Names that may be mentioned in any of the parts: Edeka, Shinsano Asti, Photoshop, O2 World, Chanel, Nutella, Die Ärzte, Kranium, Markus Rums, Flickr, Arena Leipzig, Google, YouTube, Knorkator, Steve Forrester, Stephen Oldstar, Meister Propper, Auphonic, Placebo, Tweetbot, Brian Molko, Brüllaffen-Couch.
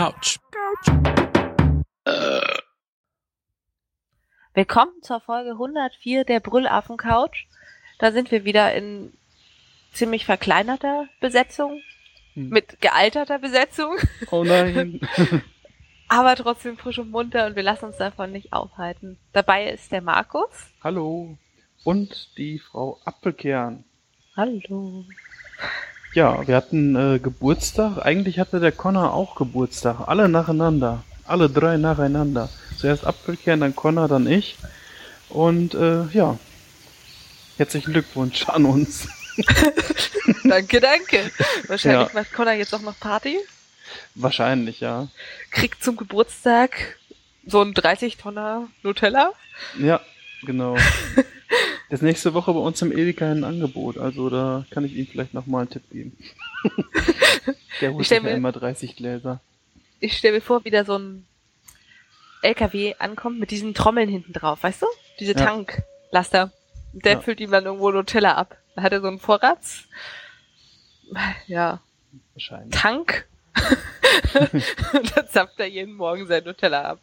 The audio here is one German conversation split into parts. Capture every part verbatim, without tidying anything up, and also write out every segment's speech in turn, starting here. Couch. Äh. Willkommen zur Folge hundertvier der Brüllaffen-Couch. Da sind wir wieder in ziemlich verkleinerter Besetzung, hm. mit gealterter Besetzung. Oh nein. Aber trotzdem frisch und munter und wir lassen uns davon nicht aufhalten. Dabei ist der Markus. Hallo. Und die Frau Apfelkern. Hallo. Ja, wir hatten äh, Geburtstag. Eigentlich hatte der Connor auch Geburtstag. Alle nacheinander. Alle drei nacheinander. Zuerst Apfelkern, dann Connor, dann ich. Und äh, ja, herzlichen Glückwunsch an uns. Danke, danke. Wahrscheinlich ja. Macht Connor jetzt auch noch Party. Wahrscheinlich, ja. Kriegt zum Geburtstag so einen dreißig Tonner Nutella. Ja, genau. Das nächste Woche bei uns im Edeka ein Angebot, also da kann ich ihm vielleicht nochmal einen Tipp geben. Der holt sich ja immer dreißig Gläser. Ich stelle mir vor, wie da so ein L K W ankommt mit diesen Trommeln hinten drauf, weißt du? Diese ja. Tanklaster. Der ja. füllt ihm dann irgendwo Nutella ab. Da hat er so einen Vorrats... Ja. Wahrscheinlich. Tank. Und dann zapft er jeden Morgen sein Nutella ab.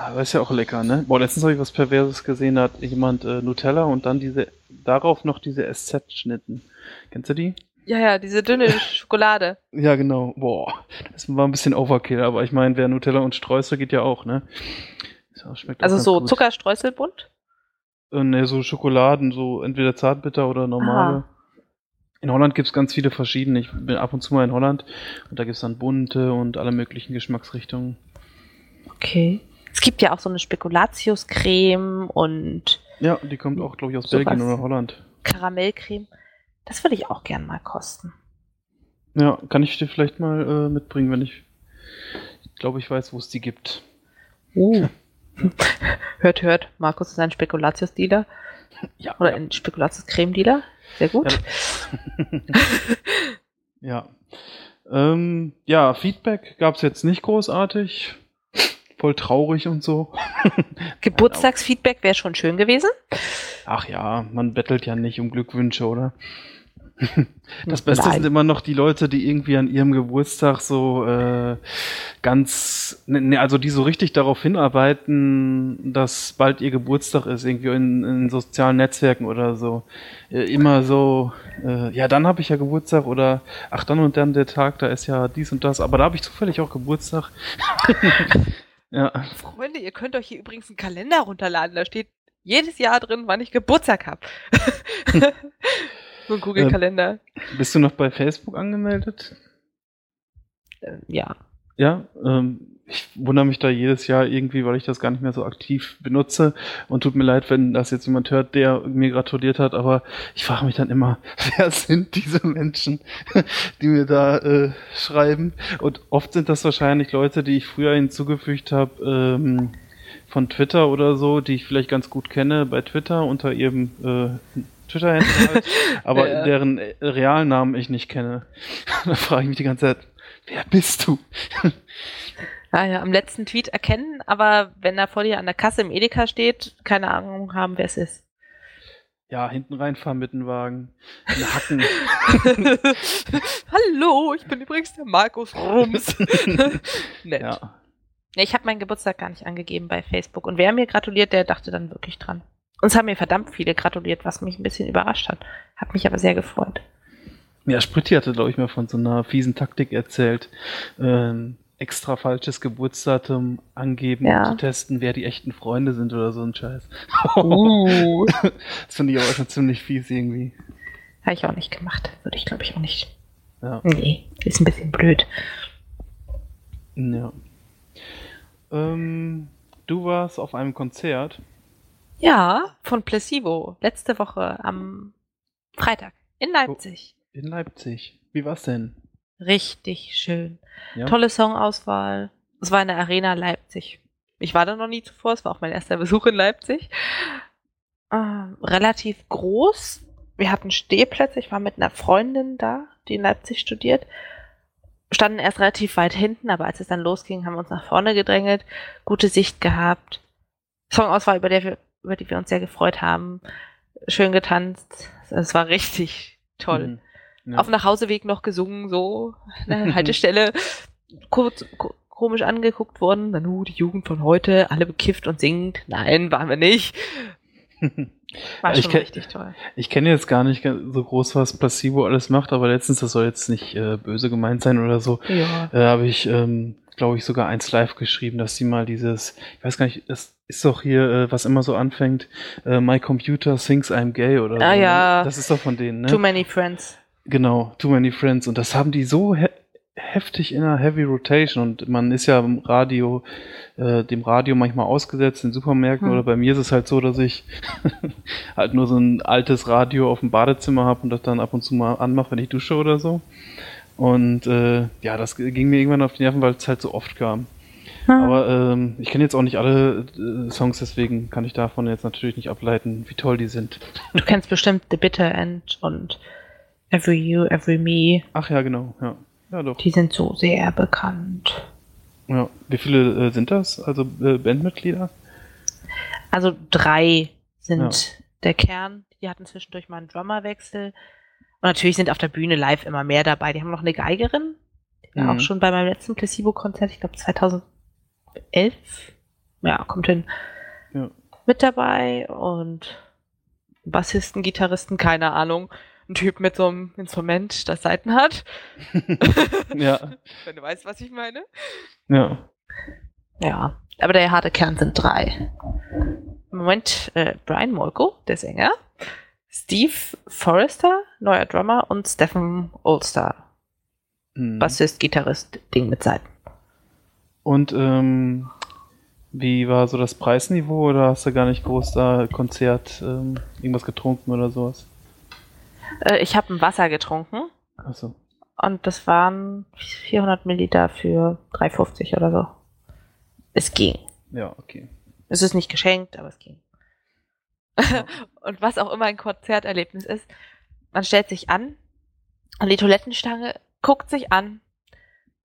Aber ist ja auch lecker, ne? Boah, letztens habe ich was Perverses gesehen, da hat jemand äh, Nutella und dann diese darauf noch diese S Z-Schnitten. Kennst du die? Ja, ja, diese dünne Schokolade. Ja, genau. Boah, das war ein bisschen Overkill, aber ich meine, wer Nutella und Streusel geht ja auch, ne? Das schmeckt auch also so gut. Zuckerstreuselbunt? Äh, ne, so Schokoladen, so entweder Zartbitter oder normale. Aha. In Holland gibt's ganz viele verschiedene. Ich bin ab und zu mal in Holland und da gibt's dann bunte und alle möglichen Geschmacksrichtungen. Okay. Es gibt ja auch so eine Spekulatiuscreme und... Ja, die kommt auch, glaube ich, aus Belgien oder Holland. Karamellcreme. Das würde ich auch gern mal kosten. Ja, kann ich dir vielleicht mal äh, mitbringen, wenn ich... Ich glaube, ich weiß, wo es die gibt. Oh. Hört, hört. Markus ist ein Spekulatius-Dealer. Ja, oder ja. ein Spekulatius-Creme-Dealer. Sehr gut. Ja. ja. Ähm, ja, Feedback gab es jetzt nicht großartig. Voll traurig und so. Geburtstagsfeedback wäre schon schön gewesen. Ach ja, man bettelt ja nicht um Glückwünsche, oder? Das Beste Nein. sind immer noch die Leute, die irgendwie an ihrem Geburtstag so äh, ganz, ne, also die so richtig darauf hinarbeiten, dass bald ihr Geburtstag ist, irgendwie in, in sozialen Netzwerken oder so. Äh, immer so, äh, ja, dann habe ich ja Geburtstag oder ach, dann und dann der Tag, da ist ja dies und das, aber da habe ich zufällig auch Geburtstag. ja. Freunde, ihr könnt euch hier übrigens einen Kalender runterladen, da steht jedes Jahr drin, wann ich Geburtstag habe. So ein Google-Kalender. Äh, bist du noch bei Facebook angemeldet? Äh, ja. Ja? Ähm, ich wundere mich da jedes Jahr irgendwie, weil ich das gar nicht mehr so aktiv benutze. Und tut mir leid, wenn das jetzt jemand hört, der mir gratuliert hat. Aber ich frage mich dann immer, wer sind diese Menschen, die mir da äh, schreiben? Und oft sind das wahrscheinlich Leute, die ich früher hinzugefügt habe, ähm, von Twitter oder so, die ich vielleicht ganz gut kenne bei Twitter unter ihrem... Äh, Twitter-Händler halt, aber ja. deren realen Namen ich nicht kenne. Da frage ich mich die ganze Zeit, wer bist du? Ah ja, am letzten Tweet erkennen, aber wenn er vor dir an der Kasse im Edeka steht, keine Ahnung haben, wer es ist. Ja, hinten reinfahren mit dem Wagen. Hacken. Hallo, ich bin übrigens der Markus Rums. Nett. Ja. Ich habe meinen Geburtstag gar nicht angegeben bei Facebook und wer mir gratuliert, der dachte dann wirklich dran. Uns haben mir verdammt viele gratuliert, was mich ein bisschen überrascht hat. Hat mich aber sehr gefreut. Ja, Spritti hatte, glaube ich, mal von so einer fiesen Taktik erzählt. Ähm, extra falsches Geburtsdatum angeben, ja. um zu testen, wer die echten Freunde sind oder so ein Scheiß. Uh. Das finde ich aber schon ziemlich fies irgendwie. Habe ich auch nicht gemacht. Würde ich, glaube ich, auch nicht. Ja. Nee, ist ein bisschen blöd. Ja. Ähm, du warst auf einem Konzert... Ja, von Placebo. Letzte Woche am Freitag in Leipzig. In Leipzig. Wie war's denn? Richtig schön. Ja. Tolle Songauswahl. Es war in der Arena Leipzig. Ich war da noch nie zuvor. Es war auch mein erster Besuch in Leipzig. Ähm, relativ groß. Wir hatten Stehplätze. Ich war mit einer Freundin da, die in Leipzig studiert. Standen erst relativ weit hinten, aber als es dann losging, haben wir uns nach vorne gedrängelt. Gute Sicht gehabt. Songauswahl, über der wir über die wir uns sehr gefreut haben. Schön getanzt. Es war richtig toll. Mhm, ja. Auf dem Nachhauseweg noch gesungen, so, eine Haltestelle. kurz, komisch angeguckt worden. Na nu, die Jugend von heute, alle bekifft und singend. Nein, waren wir nicht. War schon kenn, richtig toll. Ich kenne jetzt gar nicht so groß, was Placebo alles macht, aber letztens, das soll jetzt nicht äh, böse gemeint sein oder so, ja. äh, habe ich, ähm, glaube ich, sogar eins live geschrieben, dass die mal dieses, ich weiß gar nicht, das ist doch hier, äh, was immer so anfängt, äh, My Computer Thinks I'm Gay oder ah, so. Ja. Das ist doch von denen, ne? Too Many Friends. Genau, Too Many Friends. Und das haben die so he- heftig in einer Heavy Rotation und man ist ja im Radio, äh, dem Radio manchmal ausgesetzt, in Supermärkten hm. oder bei mir ist es halt so, dass ich halt nur so ein altes Radio auf dem Badezimmer habe und das dann ab und zu mal anmache, wenn ich dusche oder so. Und äh, ja, das ging mir irgendwann auf die Nerven, weil es halt so oft kam. Hm. Aber ähm, ich kenne jetzt auch nicht alle äh, Songs, deswegen kann ich davon jetzt natürlich nicht ableiten, wie toll die sind. Du kennst bestimmt The Bitter End und Every You, Every Me. Ach ja, genau, ja. Ja, doch. Die sind so sehr bekannt. Ja, wie viele äh, sind das? Also äh, Bandmitglieder? Also drei sind ja. der Kern. Die hatten zwischendurch mal einen Drummerwechsel. Und natürlich sind auf der Bühne live immer mehr dabei. Die haben noch eine Geigerin. Die war mhm. auch schon bei meinem letzten Placebo-Konzert, ich glaube zweitausendelf. Ja, kommt hin. Ja. Mit dabei und Bassisten, Gitarristen, keine Ahnung. Ein Typ mit so einem Instrument, das Saiten hat. Ja. Wenn du weißt, was ich meine. Ja. Ja, aber der harte Kern sind drei. Im Moment äh, Brian Molko, der Sänger, Steve Forrester, neuer Drummer und Stephen Oldstar. Mhm. Bassist, Gitarrist, Ding mit Saiten. Und ähm, wie war so das Preisniveau oder hast du gar nicht groß da Konzert, ähm, irgendwas getrunken oder sowas? Ich habe ein Wasser getrunken. Ach so. Und das waren vierhundert Milliliter für drei fünfzig oder so. Es ging. Ja, okay. Es ist nicht geschenkt, aber es ging. Ja. Und was auch immer ein Konzerterlebnis ist, man stellt sich an, an die Toilettenstange, guckt sich an,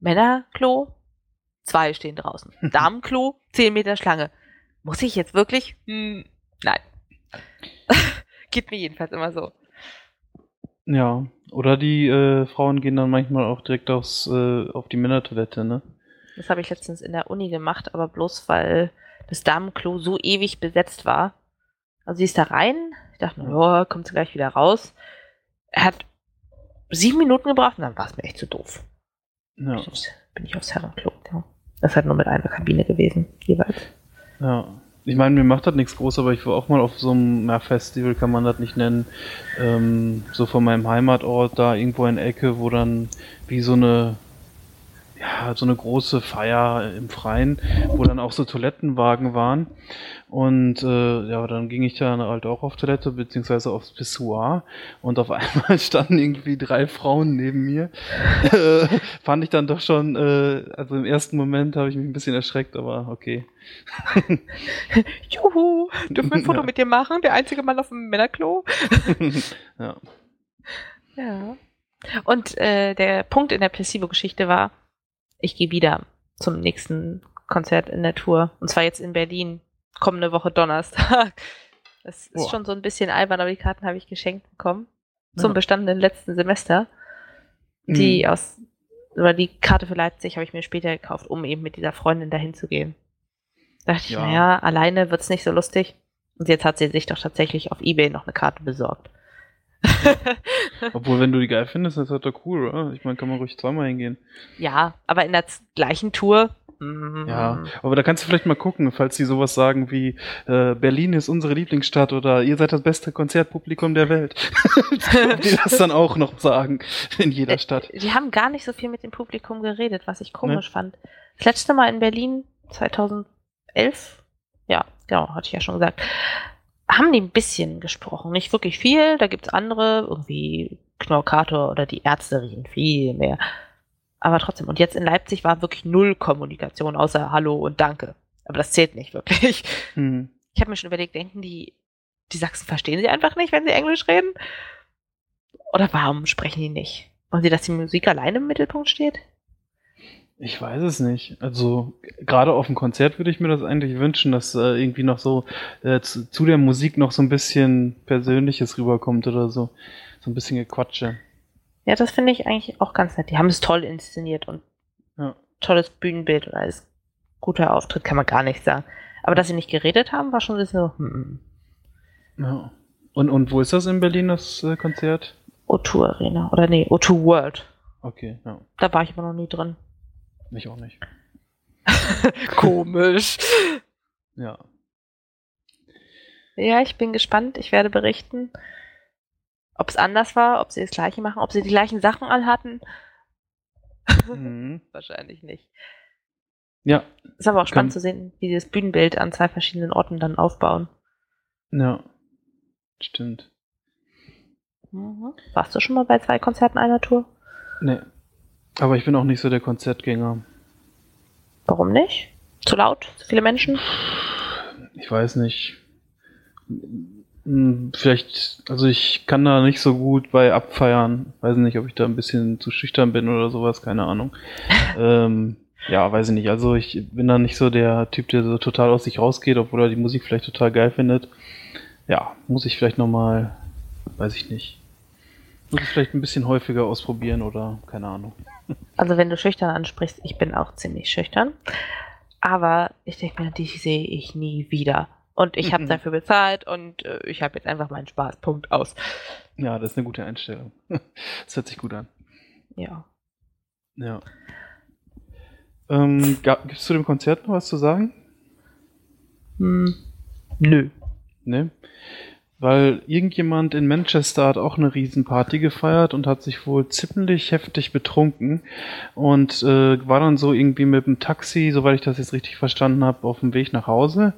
Männerklo, zwei stehen draußen. Damenklo, zehn Meter Schlange. Muss ich jetzt wirklich? Hm, nein. Geht mir jedenfalls immer so. Ja, oder die äh, Frauen gehen dann manchmal auch direkt aufs, äh, auf die Männertoilette, ne? Das habe ich letztens in der Uni gemacht, aber bloß weil das Damenklo so ewig besetzt war. Also sie ist da rein, ich dachte, naja, kommt sie gleich wieder raus. Er hat sieben Minuten gebraucht und dann war es mir echt zu doof. Ja. Ich, bin ich aufs Herrenklo. Ja. Das ist halt nur mit einer Kabine gewesen, jeweils. Ja. Ich meine, mir macht das nichts groß, aber ich war auch mal auf so einem ja, Festival, kann man das nicht nennen, ähm, so von meinem Heimatort, da irgendwo in der Ecke, wo dann wie so eine, ja, so eine große Feier im Freien, wo dann auch so Toilettenwagen waren. Und äh, ja, dann ging ich dann halt auch auf Toilette, beziehungsweise aufs Pissoir. Und auf einmal standen irgendwie drei Frauen neben mir. äh, fand ich dann doch schon, äh, also im ersten Moment habe ich mich ein bisschen erschreckt, aber okay. Juhu, dürfen wir ein Foto ja. mit dir machen? Der einzige Mann auf dem Männerklo. Ja. Ja. Und äh, der Punkt in der Placebo-Geschichte war, ich gehe wieder zum nächsten Konzert in der Tour. Und zwar jetzt in Berlin. Kommende Woche Donnerstag. Das ist Boah. schon so ein bisschen albern, aber die Karten habe ich geschenkt bekommen. Zum ja. bestandenen letzten Semester. Die mhm. aus, oder die Karte für Leipzig habe ich mir später gekauft, um eben mit dieser Freundin dahin zu gehen. Da dachte ja. ich, naja, alleine wird es nicht so lustig. Und jetzt hat sie sich doch tatsächlich auf eBay noch eine Karte besorgt. Obwohl, wenn du die geil findest, ist das doch cool, oder? Ich meine, kann man ruhig zweimal hingehen. Ja, aber in der z- gleichen Tour. Mm. Ja, aber da kannst du vielleicht mal gucken, falls die sowas sagen wie äh, Berlin ist unsere Lieblingsstadt oder ihr seid das beste Konzertpublikum der Welt. Die das dann auch noch sagen in jeder Stadt. Die haben gar nicht so viel mit dem Publikum geredet, was ich komisch ne? fand. Das letzte Mal in Berlin, zweitausendelf, ja, genau, hatte ich ja schon gesagt, haben die ein bisschen gesprochen, nicht wirklich viel, da gibt's andere, irgendwie Knorkator oder die Ärzte reden viel mehr, aber trotzdem. Und jetzt in Leipzig war wirklich null Kommunikation, außer Hallo und Danke, aber das zählt nicht wirklich. Hm. Ich habe mir schon überlegt, denken die, die Sachsen verstehen sie einfach nicht, wenn sie Englisch reden? Oder warum sprechen die nicht? Wollen sie, dass die Musik alleine im Mittelpunkt steht? Ich weiß es nicht. Also gerade auf dem Konzert würde ich mir das eigentlich wünschen, dass äh, irgendwie noch so äh, zu, zu der Musik noch so ein bisschen Persönliches rüberkommt oder so. So ein bisschen Gequatsche. Ja, das finde ich eigentlich auch ganz nett. Die haben es toll inszeniert und ja. tolles Bühnenbild und alles guter Auftritt, kann man gar nicht sagen. Aber dass sie nicht geredet haben, war schon ein bisschen so, hm. Ja. Und, und wo ist das in Berlin, das äh, Konzert? O zwei Arena, oder nee, O zwei World. Okay, ja. Da war ich aber noch nie drin. Ich auch nicht. Komisch. Ja. Ja, ich bin gespannt. Ich werde berichten, ob es anders war, ob sie das Gleiche machen, ob sie die gleichen Sachen all hatten. Mhm. Wahrscheinlich nicht. Ja. Ist aber auch spannend Kann. zu sehen, wie sie das Bühnenbild an zwei verschiedenen Orten dann aufbauen. Ja. Stimmt. Mhm. Warst du schon mal bei zwei Konzerten einer Tour? Nee. Aber ich bin auch nicht so der Konzertgänger. Warum nicht? Zu laut? Zu viele Menschen? Ich weiß nicht. Vielleicht, also ich kann da nicht so gut bei abfeiern. Weiß nicht, ob ich da ein bisschen zu schüchtern bin oder sowas, keine Ahnung. ähm, ja, weiß ich nicht. Also ich bin da nicht so der Typ, der so total aus sich rausgeht, obwohl er die Musik vielleicht total geil findet. Ja, muss ich vielleicht nochmal, weiß ich nicht. Muss ich vielleicht ein bisschen häufiger ausprobieren oder keine Ahnung. Also wenn du schüchtern ansprichst, ich bin auch ziemlich schüchtern. Aber ich denke mir, dich sehe ich nie wieder. Und ich habe dafür bezahlt und äh, ich habe jetzt einfach meinen Spaß. Punkt aus. Ja, das ist eine gute Einstellung. Das hört sich gut an. Ja. Ja. Ähm, gibt es zu dem Konzert noch was zu sagen? Hm. Nö. Ne? Weil irgendjemand in Manchester hat auch eine Riesenparty gefeiert und hat sich wohl ziemlich heftig betrunken und äh, war dann so irgendwie mit dem Taxi, soweit ich das jetzt richtig verstanden habe, auf dem Weg nach Hause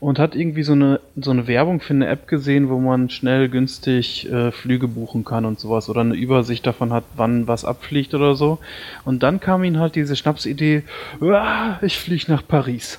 und hat irgendwie so eine so eine Werbung für eine App gesehen, wo man schnell günstig äh, Flüge buchen kann und sowas oder eine Übersicht davon hat, wann was abfliegt oder so. Und dann kam ihm halt diese Schnapsidee, ich fliege nach Paris.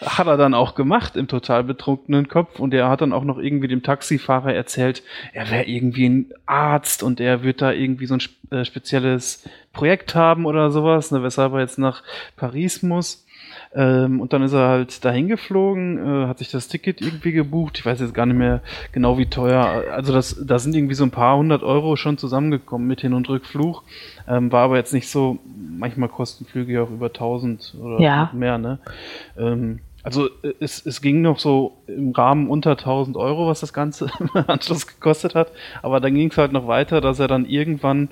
Hat er dann auch gemacht im total betrunkenen Kopf und er hat dann auch noch irgendwie dem Taxifahrer erzählt, er wäre irgendwie ein Arzt und er wird da irgendwie so ein spe- spezielles Projekt haben oder sowas, ne, weshalb er jetzt nach Paris muss. Ähm, und dann ist er halt dahin geflogen, äh, hat sich das Ticket irgendwie gebucht. Ich weiß jetzt gar nicht mehr genau, wie teuer. Also das, da sind irgendwie so ein paar hundert Euro schon zusammengekommen mit Hin- und Rückflug. Ähm, war aber jetzt nicht so, manchmal kosten Flüge ja auch über tausend oder ja. mehr, ne? Ähm, also es, es ging noch so im Rahmen unter tausend Euro, was das Ganze im Anschluss gekostet hat. Aber dann ging es halt noch weiter, dass er dann irgendwann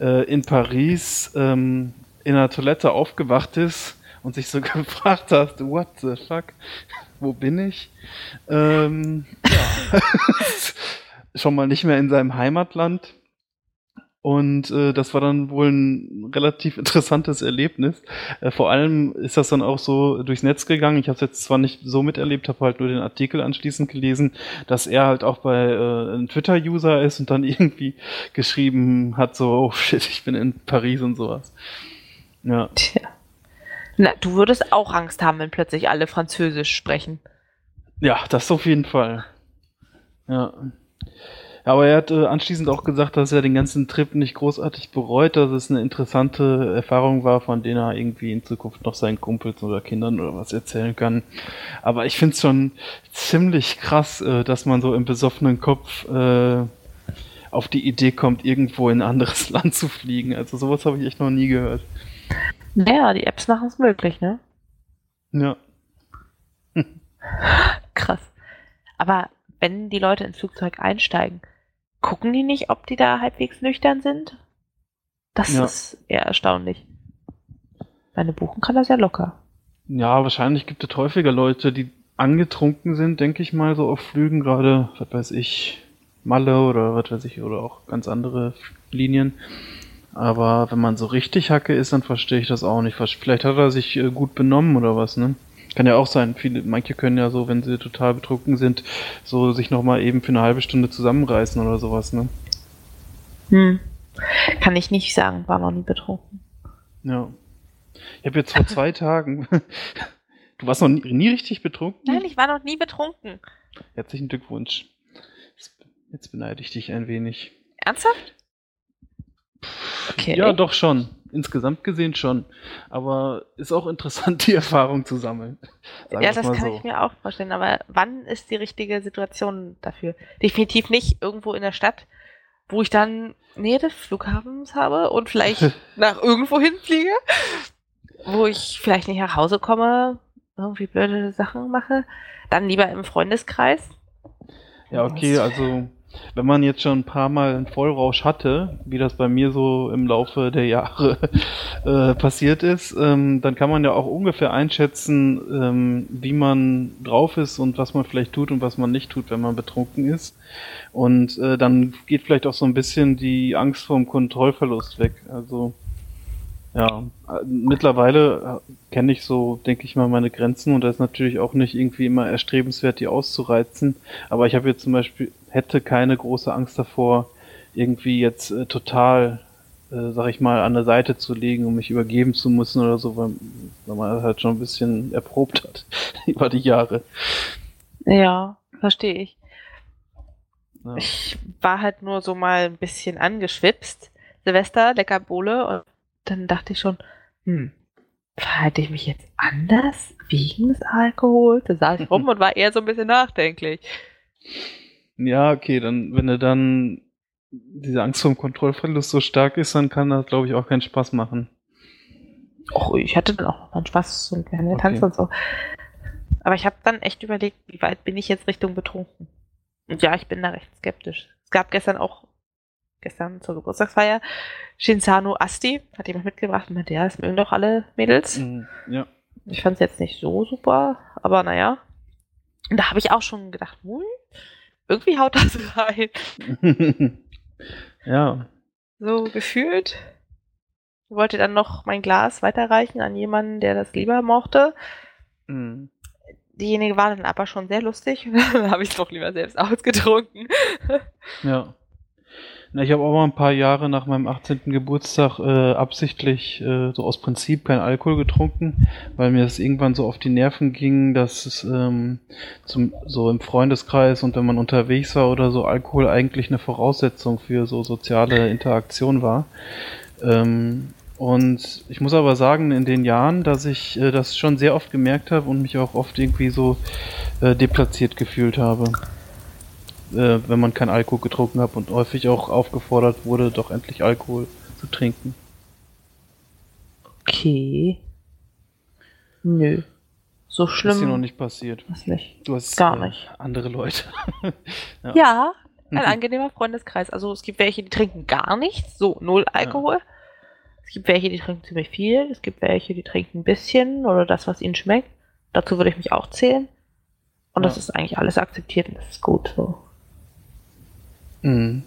äh, in Paris ähm, in der Toilette aufgewacht ist und sich so gefragt hast, what the fuck, wo bin ich? Ähm, ja. Schon mal nicht mehr in seinem Heimatland. Und äh, das war dann wohl ein relativ interessantes Erlebnis. Äh, vor allem ist das dann auch so durchs Netz gegangen. Ich habe es jetzt zwar nicht so miterlebt, habe halt nur den Artikel anschließend gelesen, dass er halt auch bei äh, einem Twitter-User ist und dann irgendwie geschrieben hat so, oh shit, ich bin in Paris und sowas. Ja. Tja. Na, du würdest auch Angst haben, wenn plötzlich alle Französisch sprechen. Ja, das auf jeden Fall. Ja. Aber er hat äh, anschließend auch gesagt, dass er den ganzen Trip nicht großartig bereut, dass es eine interessante Erfahrung war, von der er irgendwie in Zukunft noch seinen Kumpels oder Kindern oder was erzählen kann. Aber ich finde es schon ziemlich krass, äh, dass man so im besoffenen Kopf äh, auf die Idee kommt, irgendwo in ein anderes Land zu fliegen. Also sowas habe ich echt noch nie gehört. Naja, die Apps machen es möglich, ne? Ja. Krass. Aber wenn die Leute ins Flugzeug einsteigen, gucken die nicht, ob die da halbwegs nüchtern sind? Das ja. ist eher erstaunlich. Meine buchen kann das ja locker. Ja, wahrscheinlich gibt es häufiger Leute, die angetrunken sind, denke ich mal, so auf Flügen gerade, was weiß ich, Malle oder was weiß ich, oder auch ganz andere Linien. Aber wenn man so richtig Hacke ist, dann verstehe ich das auch nicht. Vielleicht hat er sich gut benommen oder was, ne? Kann ja auch sein. Viele, manche können ja so, wenn sie total betrunken sind, so sich nochmal eben für eine halbe Stunde zusammenreißen oder sowas, ne? Hm. Kann ich nicht sagen, war noch nie betrunken. Ja. Ich habe jetzt vor zwei Tagen... Du warst noch nie, nie richtig betrunken? Nein, ich war noch nie betrunken. Herzlichen Glückwunsch. Jetzt beneide ich dich ein wenig. Ernsthaft? Okay. Ja, doch schon. Insgesamt gesehen schon. Aber ist auch interessant, die Erfahrung zu sammeln. Sagen ja, das mal kann so. Ich mir auch vorstellen. Aber wann ist die richtige Situation dafür? Definitiv nicht irgendwo in der Stadt, wo ich dann Nähe des Flughafens habe und vielleicht nach irgendwo hinfliege, wo ich vielleicht nicht nach Hause komme, irgendwie blöde Sachen mache, dann lieber im Freundeskreis. Ja, okay, also wenn man jetzt schon ein paar Mal einen Vollrausch hatte, wie das bei mir so im Laufe der Jahre äh, passiert ist, ähm, dann kann man ja auch ungefähr einschätzen, ähm, wie man drauf ist und was man vielleicht tut und was man nicht tut, wenn man betrunken ist. Und äh, dann geht vielleicht auch so ein bisschen die Angst vorm Kontrollverlust weg. Also ja, mittlerweile kenne ich so, denke ich mal, meine Grenzen und da ist natürlich auch nicht irgendwie immer erstrebenswert, die auszureizen. Aber ich habe jetzt zum Beispiel, hätte keine große Angst davor, irgendwie jetzt äh, total, äh, sag ich mal, an der Seite zu liegen, um mich übergeben zu müssen oder so, weil, weil man das halt schon ein bisschen erprobt hat über die Jahre. Ja, verstehe ich. Ja. Ich war halt nur so mal ein bisschen angeschwipst. Silvester, lecker Bowle und dann dachte ich schon, hm, verhalte ich mich jetzt anders wegen des Alkohols? Da saß ich rum und war eher so ein bisschen nachdenklich. Ja, okay, dann, wenn du dann diese Angst vor dem Kontrollverlust so stark ist, dann kann das, glaube ich, auch keinen Spaß machen. Och, ich hatte dann auch noch Spaß und wir haben getanzt und so. Aber ich habe dann echt überlegt, wie weit bin ich jetzt Richtung betrunken? Und ja, ich bin da recht skeptisch. Es gab gestern auch Gestern zur Geburtstagsfeier, Shinsano Asti, hat jemand mitgebracht und meinte, ja, das mögen doch alle Mädels. Mhm, ja. Ich fand es jetzt nicht so super, aber naja. Und da habe ich auch schon gedacht, hm, irgendwie haut das rein. Ja. So gefühlt. Ich wollte dann noch mein Glas weiterreichen an jemanden, der das lieber mochte. Mhm. Diejenige war dann aber schon sehr lustig. Dann habe ich es doch lieber selbst ausgetrunken. Ja. Na, ich habe auch mal ein paar Jahre nach meinem achtzehnten Geburtstag äh, absichtlich äh, so aus Prinzip keinen Alkohol getrunken, weil mir das irgendwann so auf die Nerven ging, dass es ähm, zum, so im Freundeskreis und wenn man unterwegs war oder so, Alkohol eigentlich eine Voraussetzung für so soziale Interaktion war. Ähm, und ich muss aber sagen, in den Jahren, dass ich äh, das schon sehr oft gemerkt habe und mich auch oft irgendwie so äh, deplatziert gefühlt habe, wenn man keinen Alkohol getrunken hat und häufig auch aufgefordert wurde, doch endlich Alkohol zu trinken. Okay. Nö. So schlimm. Das ist dir noch nicht passiert. Was nicht? Du hast Gar äh, nicht. andere Leute. Ja. Ja, ein angenehmer Freundeskreis. Also es gibt welche, die trinken gar nichts, so null Alkohol. Ja. Es gibt welche, die trinken ziemlich viel. Es gibt welche, die trinken ein bisschen oder das, was ihnen schmeckt. Dazu würde ich mich auch zählen. Und ja, das ist eigentlich alles akzeptiert und das ist gut so. Mhm.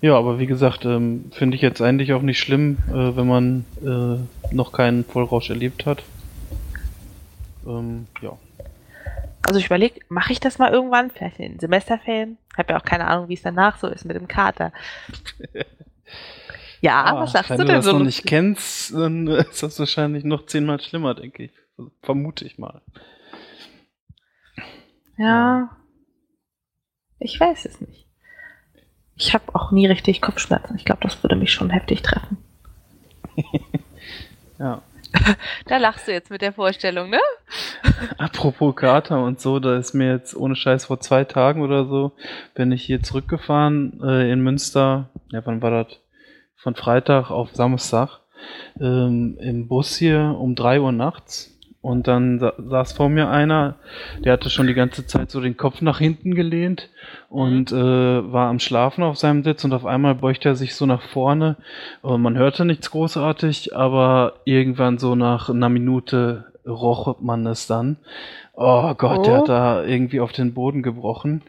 Ja, aber wie gesagt, ähm, finde ich jetzt eigentlich auch nicht schlimm, äh, wenn man äh, noch keinen Vollrausch erlebt hat. Ähm, ja. Also ich überlege, mache ich das mal irgendwann? Vielleicht in den Semesterferien? Ich habe ja auch keine Ahnung, wie es danach so ist mit dem Kater. Ja, ah, was sagst du denn so? Wenn du das so noch nicht kennst, dann ist das wahrscheinlich noch zehnmal schlimmer, denke ich. Vermute ich mal. Ja. Ich weiß es nicht. Ich habe auch nie richtig Kopfschmerzen. Ich glaube, das würde mich schon heftig treffen. Ja. Da lachst du jetzt mit der Vorstellung, ne? Apropos Kater und so, da ist mir jetzt ohne Scheiß vor zwei Tagen oder so, bin ich hier zurückgefahren äh, in Münster. Ja, wann war das? Von Freitag auf Samstag. Ähm, im Bus hier um drei Uhr nachts. Und dann sa- saß vor mir einer, der hatte schon die ganze Zeit so den Kopf nach hinten gelehnt und äh, war am Schlafen auf seinem Sitz und auf einmal beugte er sich so nach vorne und man hörte nichts großartig, aber irgendwann so nach einer Minute roch man es dann. Oh Gott, oh. Der hat da irgendwie auf den Boden gebrochen.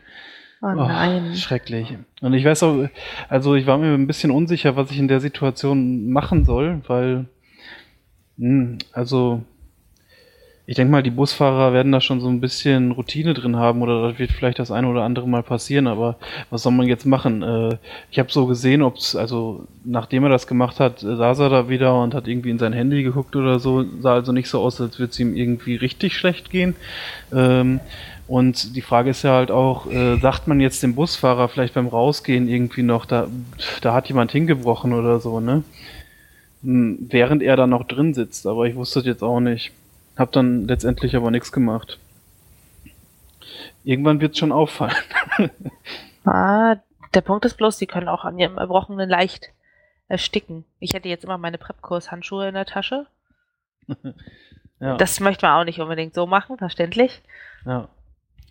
Oh nein. Oh, schrecklich. Und ich weiß auch, also ich war mir ein bisschen unsicher, was ich in der Situation machen soll, weil, mh, also... Ich denke mal, die Busfahrer werden da schon so ein bisschen Routine drin haben oder das wird vielleicht das eine oder andere Mal passieren, aber was soll man jetzt machen? Äh, ich habe so gesehen, ob's, also nachdem er das gemacht hat, saß er da wieder und hat irgendwie in sein Handy geguckt oder so, sah also nicht so aus, als würde es ihm irgendwie richtig schlecht gehen. Ähm, und die Frage ist ja halt auch, äh, sagt man jetzt dem Busfahrer vielleicht beim Rausgehen irgendwie noch, da, da hat jemand hingebrochen oder so, ne? Hm, während er da noch drin sitzt, aber ich wusste das jetzt auch nicht. Hab dann letztendlich aber nichts gemacht. Irgendwann wird's schon auffallen. Ah, Der Punkt ist bloß, sie können auch an ihrem Erbrochenen leicht ersticken. Ich hätte jetzt immer meine Prep-Kurs-Handschuhe in der Tasche. Ja. Das möchte man auch nicht unbedingt so machen, verständlich. Ja.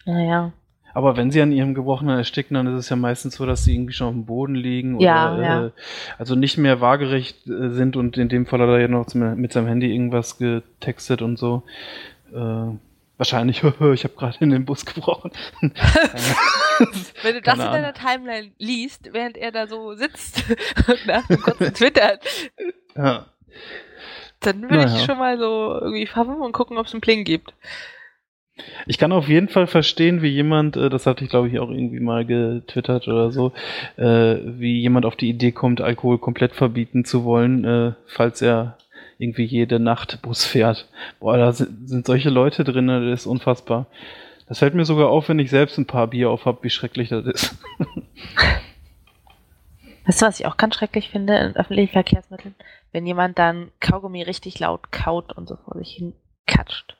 Naja. Aber wenn sie an ihrem Gebrochenen ersticken, dann ist es ja meistens so, dass sie irgendwie schon auf dem Boden liegen oder ja, ja. Äh, also nicht mehr waagerecht äh, sind, und in dem Fall hat er ja noch mit seinem Handy irgendwas getextet und so. Äh, wahrscheinlich, ich habe gerade in den Bus gebrochen. Wenn du das in deiner Timeline liest, während er da so sitzt und nach dem kurzen Twittern, ja. dann würde naja. ich schon mal so irgendwie fahren und gucken, ob es einen Pling gibt. Ich kann auf jeden Fall verstehen, wie jemand, das hatte ich glaube ich auch irgendwie mal getwittert oder so, wie jemand auf die Idee kommt, Alkohol komplett verbieten zu wollen, falls er irgendwie jede Nacht Bus fährt. Boah, da sind solche Leute drin, das ist unfassbar. Das fällt mir sogar auf, wenn ich selbst ein paar Bier auf habe, wie schrecklich das ist. Weißt du, was ich auch ganz schrecklich finde in öffentlichen Verkehrsmitteln? Wenn jemand dann Kaugummi richtig laut kaut und so vor sich hin katscht.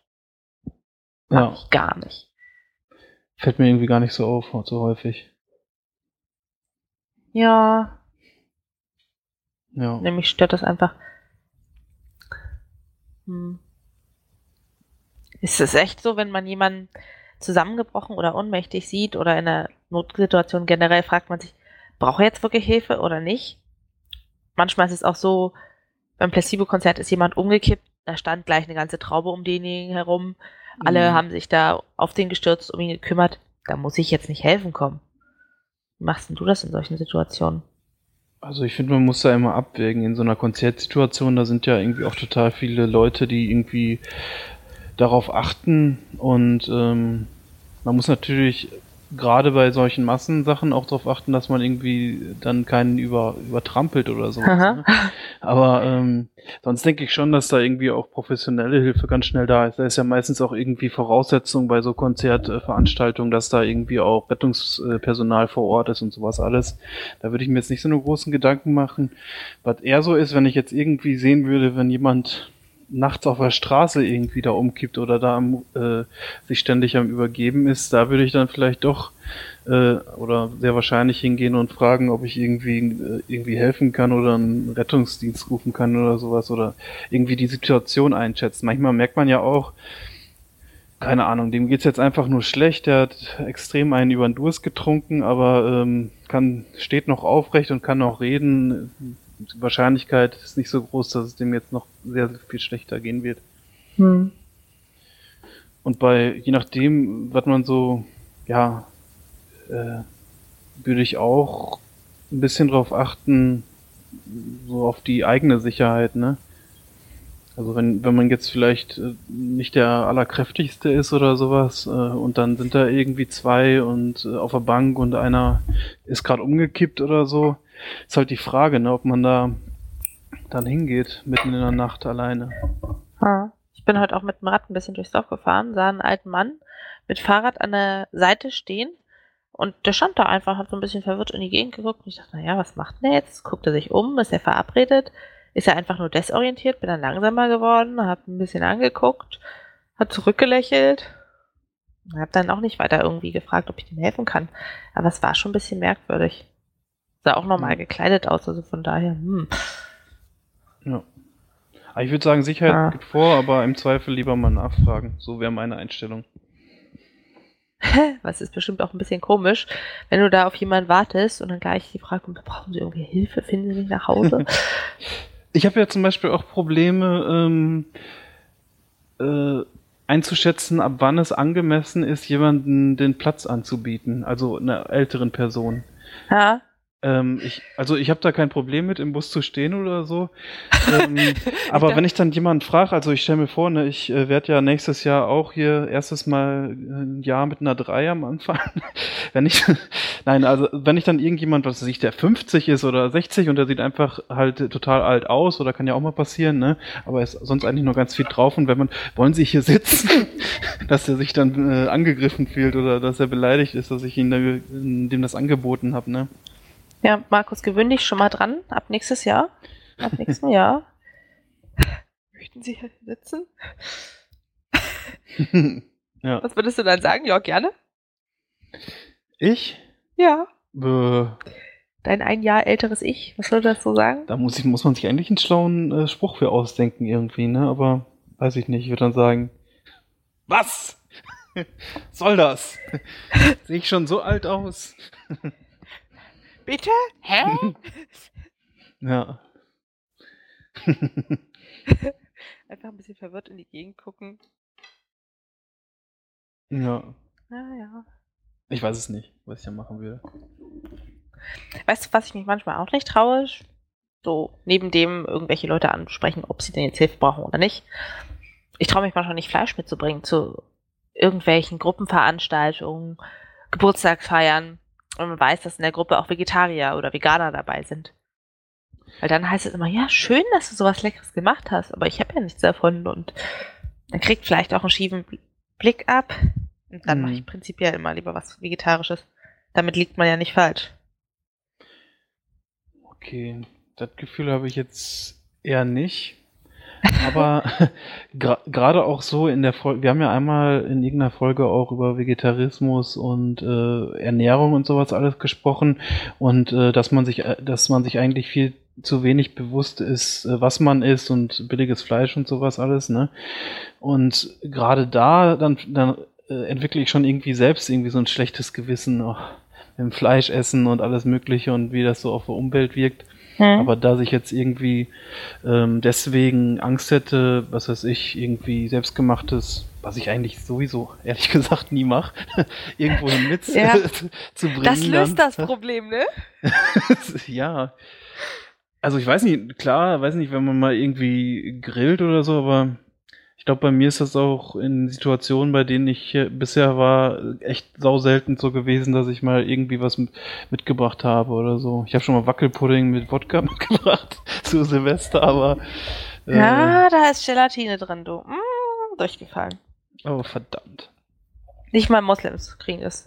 Ja. Ich gar nicht. Fällt mir irgendwie gar nicht so auf, so häufig. Ja. Ja. Nämlich stört das einfach. Hm. Ist es echt so, wenn man jemanden zusammengebrochen oder ohnmächtig sieht oder in einer Notsituation generell, fragt man sich, braucht er jetzt wirklich Hilfe oder nicht? Manchmal ist es auch so, beim Placebo-Konzert ist jemand umgekippt, da stand gleich eine ganze Traube um denjenigen herum. Alle haben sich da auf den gestürzt, um ihn gekümmert. Da muss ich jetzt nicht helfen kommen. Wie machst denn du das in solchen Situationen? Also ich finde, man muss da immer abwägen. In so einer Konzertsituation, da sind ja irgendwie auch total viele Leute, die irgendwie darauf achten. Und ähm, man muss natürlich gerade bei solchen Massensachen auch darauf achten, dass man irgendwie dann keinen über, übertrampelt oder sowas. Ne? Aber ähm, sonst denke ich schon, dass da irgendwie auch professionelle Hilfe ganz schnell da ist. Da ist ja meistens auch irgendwie Voraussetzung bei so Konzertveranstaltungen, dass da irgendwie auch Rettungspersonal vor Ort ist und sowas alles. Da würde ich mir jetzt nicht so einen großen Gedanken machen. Was eher so ist, wenn ich jetzt irgendwie sehen würde, wenn jemand nachts auf der Straße irgendwie da umkippt oder da am, äh, sich ständig am Übergeben ist, da würde ich dann vielleicht doch äh, oder sehr wahrscheinlich hingehen und fragen, ob ich irgendwie äh, irgendwie helfen kann oder einen Rettungsdienst rufen kann oder sowas oder irgendwie die Situation einschätzen. Manchmal merkt man ja auch, keine Ahnung, dem geht's jetzt einfach nur schlecht, der hat extrem einen über den Durst getrunken, aber ähm, kann steht noch aufrecht und kann noch reden. Die Wahrscheinlichkeit ist nicht so groß, dass es dem jetzt noch sehr, sehr viel schlechter gehen wird. Hm. Und bei, je nachdem, was man so, ja, äh, würde ich auch ein bisschen drauf achten, so auf die eigene Sicherheit, ne? Also wenn, wenn man jetzt vielleicht nicht der Allerkräftigste ist oder sowas äh, und dann sind da irgendwie zwei und äh, auf der Bank und einer ist gerade umgekippt oder so, ist halt die Frage, ne, ob man da dann hingeht, mitten in der Nacht alleine. Ich bin heute auch mit dem Rad ein bisschen durchs Dorf gefahren, sah einen alten Mann mit Fahrrad an der Seite stehen und der stand da einfach, hat so ein bisschen verwirrt in die Gegend geguckt und ich dachte, naja, was macht der jetzt? Guckt er sich um, ist er verabredet, ist er einfach nur desorientiert, bin dann langsamer geworden, hab ein bisschen angeguckt, hat zurückgelächelt und hab dann auch nicht weiter irgendwie gefragt, ob ich ihm helfen kann. Aber es war schon ein bisschen merkwürdig. Sah auch normal gekleidet aus, also von daher, hm. Ja. Aber ich würde sagen, Sicherheit ah. geht vor, aber im Zweifel lieber mal nachfragen. So wäre meine Einstellung. Was ist bestimmt auch ein bisschen komisch, wenn du da auf jemanden wartest und dann gleich die Frage kommt, brauchen Sie irgendwie Hilfe, finden Sie mich nach Hause? Ich habe ja zum Beispiel auch Probleme, ähm, äh, einzuschätzen, ab wann es angemessen ist, jemanden den Platz anzubieten, also einer älteren Person. Ja. Ähm, ich, also ich habe da kein Problem mit, im Bus zu stehen oder so. Ähm, aber wenn ich dann jemanden frage, also ich stelle mir vor, ne, ich äh, werde ja nächstes Jahr auch hier erstes Mal ein Jahr mit einer drei am Anfang. wenn ich, nein, also wenn ich dann irgendjemand, was weiß ich, der fünfzig ist oder sechzig und der sieht einfach halt total alt aus, oder kann ja auch mal passieren, ne? Aber ist sonst eigentlich nur ganz viel drauf, und wenn man, wollen Sie hier sitzen, dass der sich dann äh, angegriffen fühlt oder dass er beleidigt ist, dass ich ihn da, dem das angeboten habe, ne? Ja, Markus, gewöhn dich schon mal dran, ab nächstes Jahr. Ab nächstem Jahr. Möchten Sie hier sitzen? Ja. Was würdest du dann sagen? Ja, gerne. Ich? Ja. Bäh. Dein ein Jahr älteres Ich, was soll das so sagen? Da muss, ich, muss man sich eigentlich einen schlauen äh, Spruch für ausdenken irgendwie, ne? Aber weiß ich nicht, ich würde dann sagen, was soll das? Sehe ich schon so alt aus? Bitte? Hä? Ja. Einfach ein bisschen verwirrt in die Gegend gucken. Ja. Naja. Ich weiß es nicht, was ich da machen würde. Weißt du, was ich mich manchmal auch nicht traue? So, neben dem irgendwelche Leute ansprechen, ob sie denn jetzt Hilfe brauchen oder nicht. Ich traue mich manchmal nicht, Fleisch mitzubringen zu irgendwelchen Gruppenveranstaltungen, Geburtstag feiern. Und man weiß, dass in der Gruppe auch Vegetarier oder Veganer dabei sind. Weil dann heißt es immer, ja, schön, dass du sowas Leckeres gemacht hast, aber ich habe ja nichts davon. Und dann kriegt vielleicht auch einen schiefen Blick ab. Und dann mhm. mache ich prinzipiell immer lieber was Vegetarisches. Damit liegt man ja nicht falsch. Okay, das Gefühl habe ich jetzt eher nicht. Aber gra- gerade auch so in der Folge, wir haben ja einmal in irgendeiner Folge auch über Vegetarismus und äh, Ernährung und sowas alles gesprochen und äh, dass man sich, dass man sich eigentlich viel zu wenig bewusst ist, äh, was man isst und billiges Fleisch und sowas alles, ne? Und gerade da, dann, dann äh, entwickle ich schon irgendwie selbst irgendwie so ein schlechtes Gewissen, oh, im Fleisch essen und alles Mögliche und wie das so auf die Umwelt wirkt. Hm. Aber da ich jetzt irgendwie ähm, deswegen Angst hätte, was weiß ich, irgendwie selbstgemachtes, was ich eigentlich sowieso, ehrlich gesagt, nie mache, irgendwohin mit ja. äh, zu bringen. Das löst dann das Problem, ne? Ja. Also ich weiß nicht, klar, weiß nicht, wenn man mal irgendwie grillt oder so, aber ich glaube, bei mir ist das auch in Situationen, bei denen ich äh, bisher war, echt sau selten so gewesen, dass ich mal irgendwie was m- mitgebracht habe oder so. Ich habe schon mal Wackelpudding mit Wodka mitgebracht zu Silvester, aber... Äh, ja, da ist Gelatine drin, du. Mm, durchgefallen. Oh, verdammt. Nicht mal Moslems kriegen es.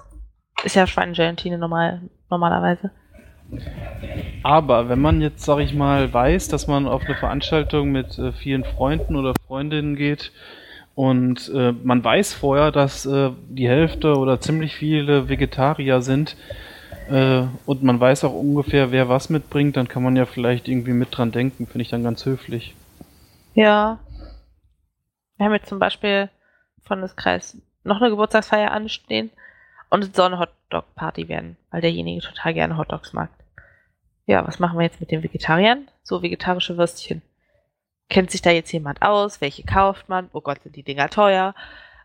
Ist ja Schweinegelatine normal, normalerweise. Aber wenn man jetzt, sag ich mal, weiß, dass man auf eine Veranstaltung mit äh, vielen Freunden oder Freundinnen geht und äh, man weiß vorher, dass äh, die Hälfte oder ziemlich viele Vegetarier sind äh, und man weiß auch ungefähr, wer was mitbringt, dann kann man ja vielleicht irgendwie mit dran denken, finde ich dann ganz höflich. Ja. Wir haben jetzt zum Beispiel von des Kreis noch eine Geburtstagsfeier anstehen und es soll eine Hotdog-Party werden, weil derjenige total gerne Hotdogs mag. Ja, was machen wir jetzt mit den Vegetariern? So vegetarische Würstchen. Kennt sich da jetzt jemand aus? Welche kauft man? Oh Gott, sind die Dinger teuer.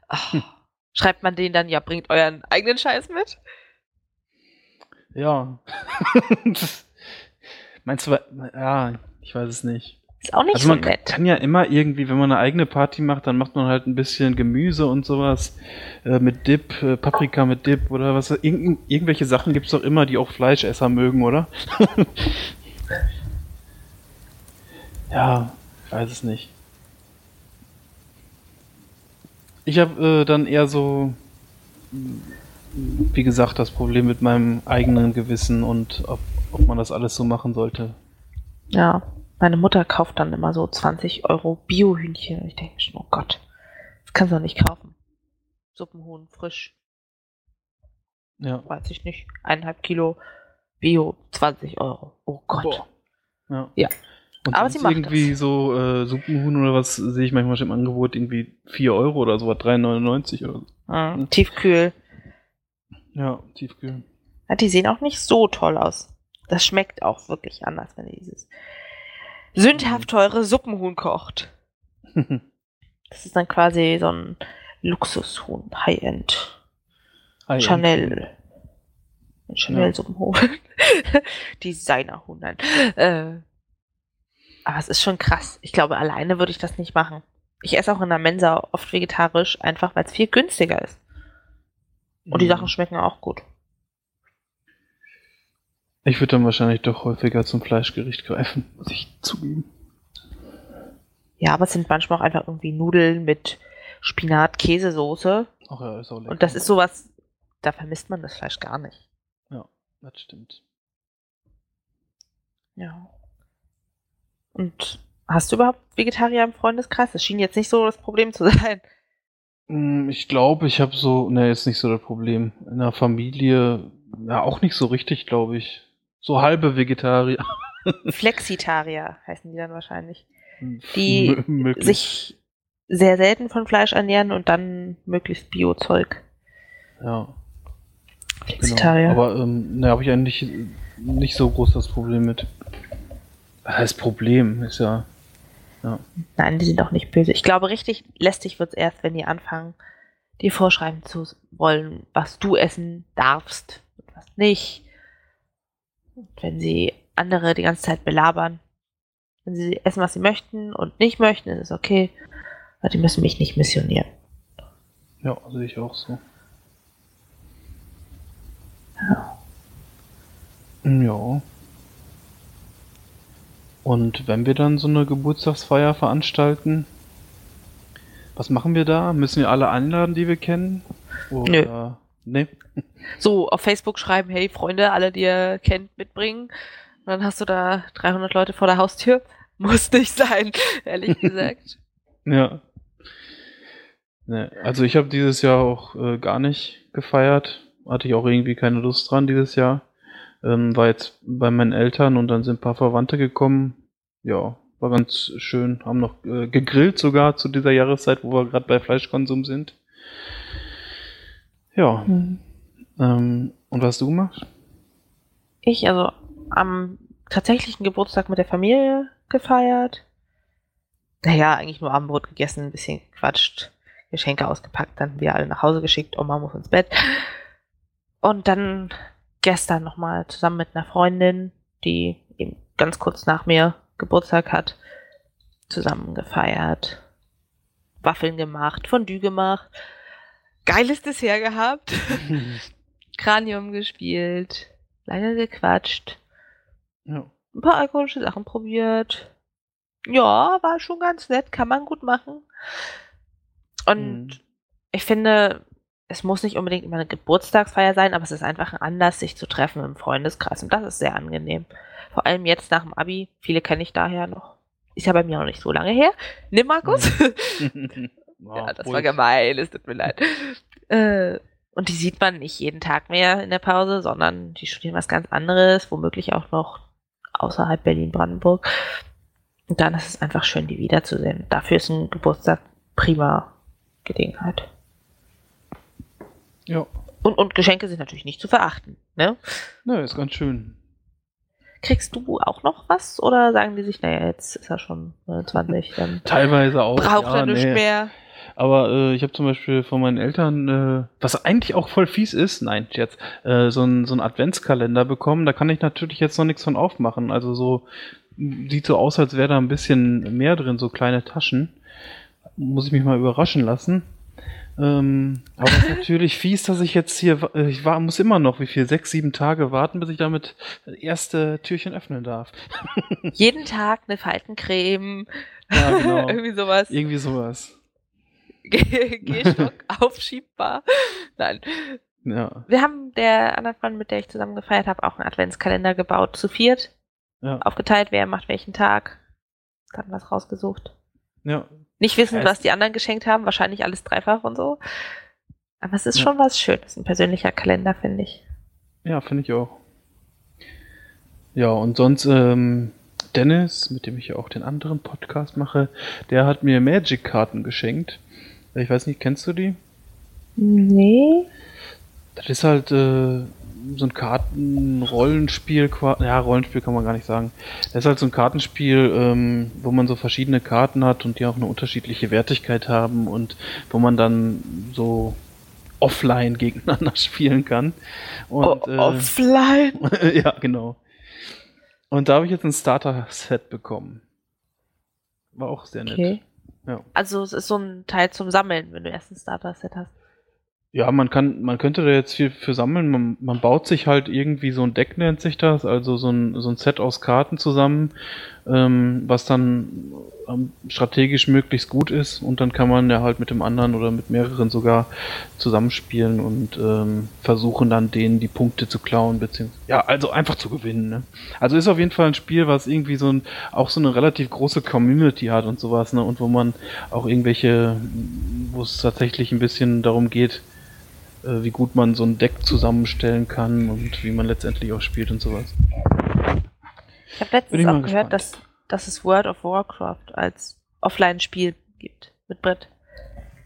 Oh, hm. Schreibt man denen dann, ja, bringt euren eigenen Scheiß mit? Ja. Meinst du, ja, ich weiß es nicht. Ist auch nicht also so man nett. Kann ja immer irgendwie, wenn man eine eigene Party macht, dann macht man halt ein bisschen Gemüse und sowas äh, mit Dip, äh, Paprika mit Dip oder was. Irgend, irgendwelche Sachen gibt es doch immer, die auch Fleischesser mögen, oder? Ja, ich weiß es nicht. Ich habe äh, dann eher so, wie gesagt, das Problem mit meinem eigenen Gewissen und ob, ob man das alles so machen sollte. Ja. Meine Mutter kauft dann immer so zwanzig Euro Bio-Hühnchen. Und ich denke schon, oh Gott, das kannst du doch nicht kaufen. Suppenhuhn, frisch. Ja. Weiß ich nicht. Eineinhalb Kilo Bio, zwanzig Euro. Oh Gott. Ja. ja. Und aber sie macht irgendwie das. So äh, Suppenhuhn oder was sehe ich manchmal schon im Angebot, irgendwie vier Euro oder so, drei neunundneunzig oder so. Mhm. Mhm. Tiefkühl. Ja, tiefkühl. Ja, die sehen auch nicht so toll aus. Das schmeckt auch wirklich anders, wenn dieses sündhaft teure Suppenhuhn kocht. Das ist dann quasi so ein Luxushuhn, High-End. High-End. Chanel. Ein Chanel-Suppenhuhn. Ja. Designerhuhn, nein. Äh, aber es ist schon krass. Ich glaube, alleine würde ich das nicht machen. Ich esse auch in der Mensa oft vegetarisch, einfach weil es viel günstiger ist. Und die Sachen schmecken auch gut. Ich würde dann wahrscheinlich doch häufiger zum Fleischgericht greifen, muss ich zugeben. Ja, aber es sind manchmal auch einfach irgendwie Nudeln mit Spinat-Käsesoße. Ach ja, ist auch lecker. Und das ist sowas, da vermisst man das Fleisch gar nicht. Ja, das stimmt. Ja. Und hast du überhaupt Vegetarier im Freundeskreis? Das schien jetzt nicht so das Problem zu sein. Ich glaube, ich habe so, ne, ist nicht so das Problem. In der Familie Ja, auch nicht so richtig, glaube ich. So halbe Vegetarier. Flexitarier heißen die dann wahrscheinlich. Die M- sich sehr selten von Fleisch ernähren und dann möglichst Bio-Zeug. Ja. Flexitarier. Genau. Aber ähm, da habe ich eigentlich nicht so groß das Problem mit. Das Problem ist ja, ja. Nein, die sind auch nicht böse. Ich glaube, richtig lästig wird es erst, wenn die anfangen, dir vorschreiben zu wollen, was du essen darfst und was nicht. Und wenn sie andere die ganze Zeit belabern. Wenn sie essen, was sie möchten und nicht möchten, ist es okay. Aber die müssen mich nicht missionieren. Ja, sehe ich auch so. Ja. Ja. Und wenn wir dann so eine Geburtstagsfeier veranstalten, was machen wir da? Müssen wir alle einladen, die wir kennen? Oder? Nö. Nee. So, auf Facebook schreiben, hey Freunde, alle, die ihr kennt, mitbringen. Und dann hast du da dreihundert Leute vor der Haustür. Muss nicht sein, ehrlich gesagt. Ja. Nee, also ich habe dieses Jahr auch äh, gar nicht gefeiert. Hatte ich auch irgendwie keine Lust dran dieses Jahr. Ähm, war jetzt bei meinen Eltern und dann sind ein paar Verwandte gekommen. Ja, war ganz schön. Haben noch äh, gegrillt sogar zu dieser Jahreszeit, wo wir gerade bei Fleischkonsum sind. Ja. Mhm. Ähm, und was hast du gemacht? Ich, also am tatsächlichen Geburtstag mit der Familie gefeiert. Naja, eigentlich nur Abendbrot gegessen, ein bisschen gequatscht, Geschenke ausgepackt, dann wir alle nach Hause geschickt, Oma muss ins Bett. Und dann gestern nochmal zusammen mit einer Freundin, die eben ganz kurz nach mir Geburtstag hat, zusammen gefeiert, Waffeln gemacht, Fondue gemacht, geiles Dessert gehabt, Kranium gespielt, lange gequatscht, ja. Ein paar alkoholische Sachen probiert. Ja, war schon ganz nett, kann man gut machen. Und mhm. ich finde, es muss nicht unbedingt immer eine Geburtstagsfeier sein, aber es ist einfach ein Anlass, sich zu treffen im Freundeskreis. Und das ist sehr angenehm. Vor allem jetzt nach dem Abi. Viele kenne ich daher noch. Ist ja bei mir noch nicht so lange her. Ne, Markus? Mhm. Wow, ja, das ruhig. War gemein, es tut mir leid. Äh, und die sieht man nicht jeden Tag mehr in der Pause, sondern die studieren was ganz anderes, womöglich auch noch außerhalb Berlin-Brandenburg. Und dann ist es einfach schön, die wiederzusehen. Dafür ist ein Geburtstag prima Gelegenheit. Ja. Und, und Geschenke sind natürlich nicht zu verachten, ne? Nö, ist ganz schön. Kriegst du auch noch was? Oder sagen die sich, naja, jetzt ist er schon zwanzig. Dann teilweise auch. Braucht ja, er nicht nee. mehr. Aber äh, ich habe zum Beispiel von meinen Eltern, äh, was eigentlich auch voll fies ist, nein, jetzt, äh, so einen so einen Adventskalender bekommen. Da kann ich natürlich jetzt noch nichts von aufmachen. Also so sieht so aus, als wäre da ein bisschen mehr drin, so kleine Taschen. Muss ich mich mal überraschen lassen. Ähm, aber es ist natürlich fies, dass ich jetzt hier, ich war, muss immer noch, wie viel, sechs, sieben Tage warten, bis ich damit das erste Türchen öffnen darf. Jeden Tag eine Faltencreme, ja, genau. irgendwie sowas. Irgendwie sowas. Ge- Gehstock aufschiebbar. Nein. Ja. Wir haben der anderen Freundin, mit der ich zusammen gefeiert habe, auch einen Adventskalender gebaut, zu viert. Ja. Aufgeteilt, wer macht welchen Tag. Dann was rausgesucht. Ja. Nicht wissen, was die anderen geschenkt haben, wahrscheinlich alles dreifach und so. Aber es ist ja. schon was Schönes, ein persönlicher Kalender, finde ich. Ja, finde ich auch. Ja, und sonst, ähm, Dennis, mit dem ich ja auch den anderen Podcast mache, der hat mir Magic-Karten geschenkt. Ich weiß nicht, kennst du die? Nee. Das ist halt äh, so ein Karten-Rollenspiel, ja, Rollenspiel kann man gar nicht sagen. Das ist halt so ein Kartenspiel, ähm, wo man so verschiedene Karten hat und die auch eine unterschiedliche Wertigkeit haben und wo man dann so offline gegeneinander spielen kann. Und, oh, äh, offline? Ja, genau. Und da habe ich jetzt ein Starter-Set bekommen. War auch sehr nett. Okay. Ja. Also es ist so ein Teil zum Sammeln, wenn du erst ein Starter-Set hast. Ja, man kann, man könnte da jetzt viel für sammeln. Man, man baut sich halt irgendwie so ein Deck, nennt sich das, also so ein, so ein Set aus Karten zusammen, ähm, was dann ähm, strategisch möglichst gut ist und dann kann man ja halt mit dem anderen oder mit mehreren sogar zusammenspielen und ähm, versuchen dann denen die Punkte zu klauen, beziehungsweise, ja, also einfach zu gewinnen, ne? Also ist auf jeden Fall ein Spiel, was irgendwie so ein, auch so eine relativ große Community hat und sowas, ne? Und wo man auch irgendwelche, wo es tatsächlich ein bisschen darum geht, äh, wie gut man so ein Deck zusammenstellen kann und wie man letztendlich auch spielt und sowas. Ich habe letztens ich auch gehört, gespannt. dass dass es World of Warcraft als Offline-Spiel gibt mit Brett.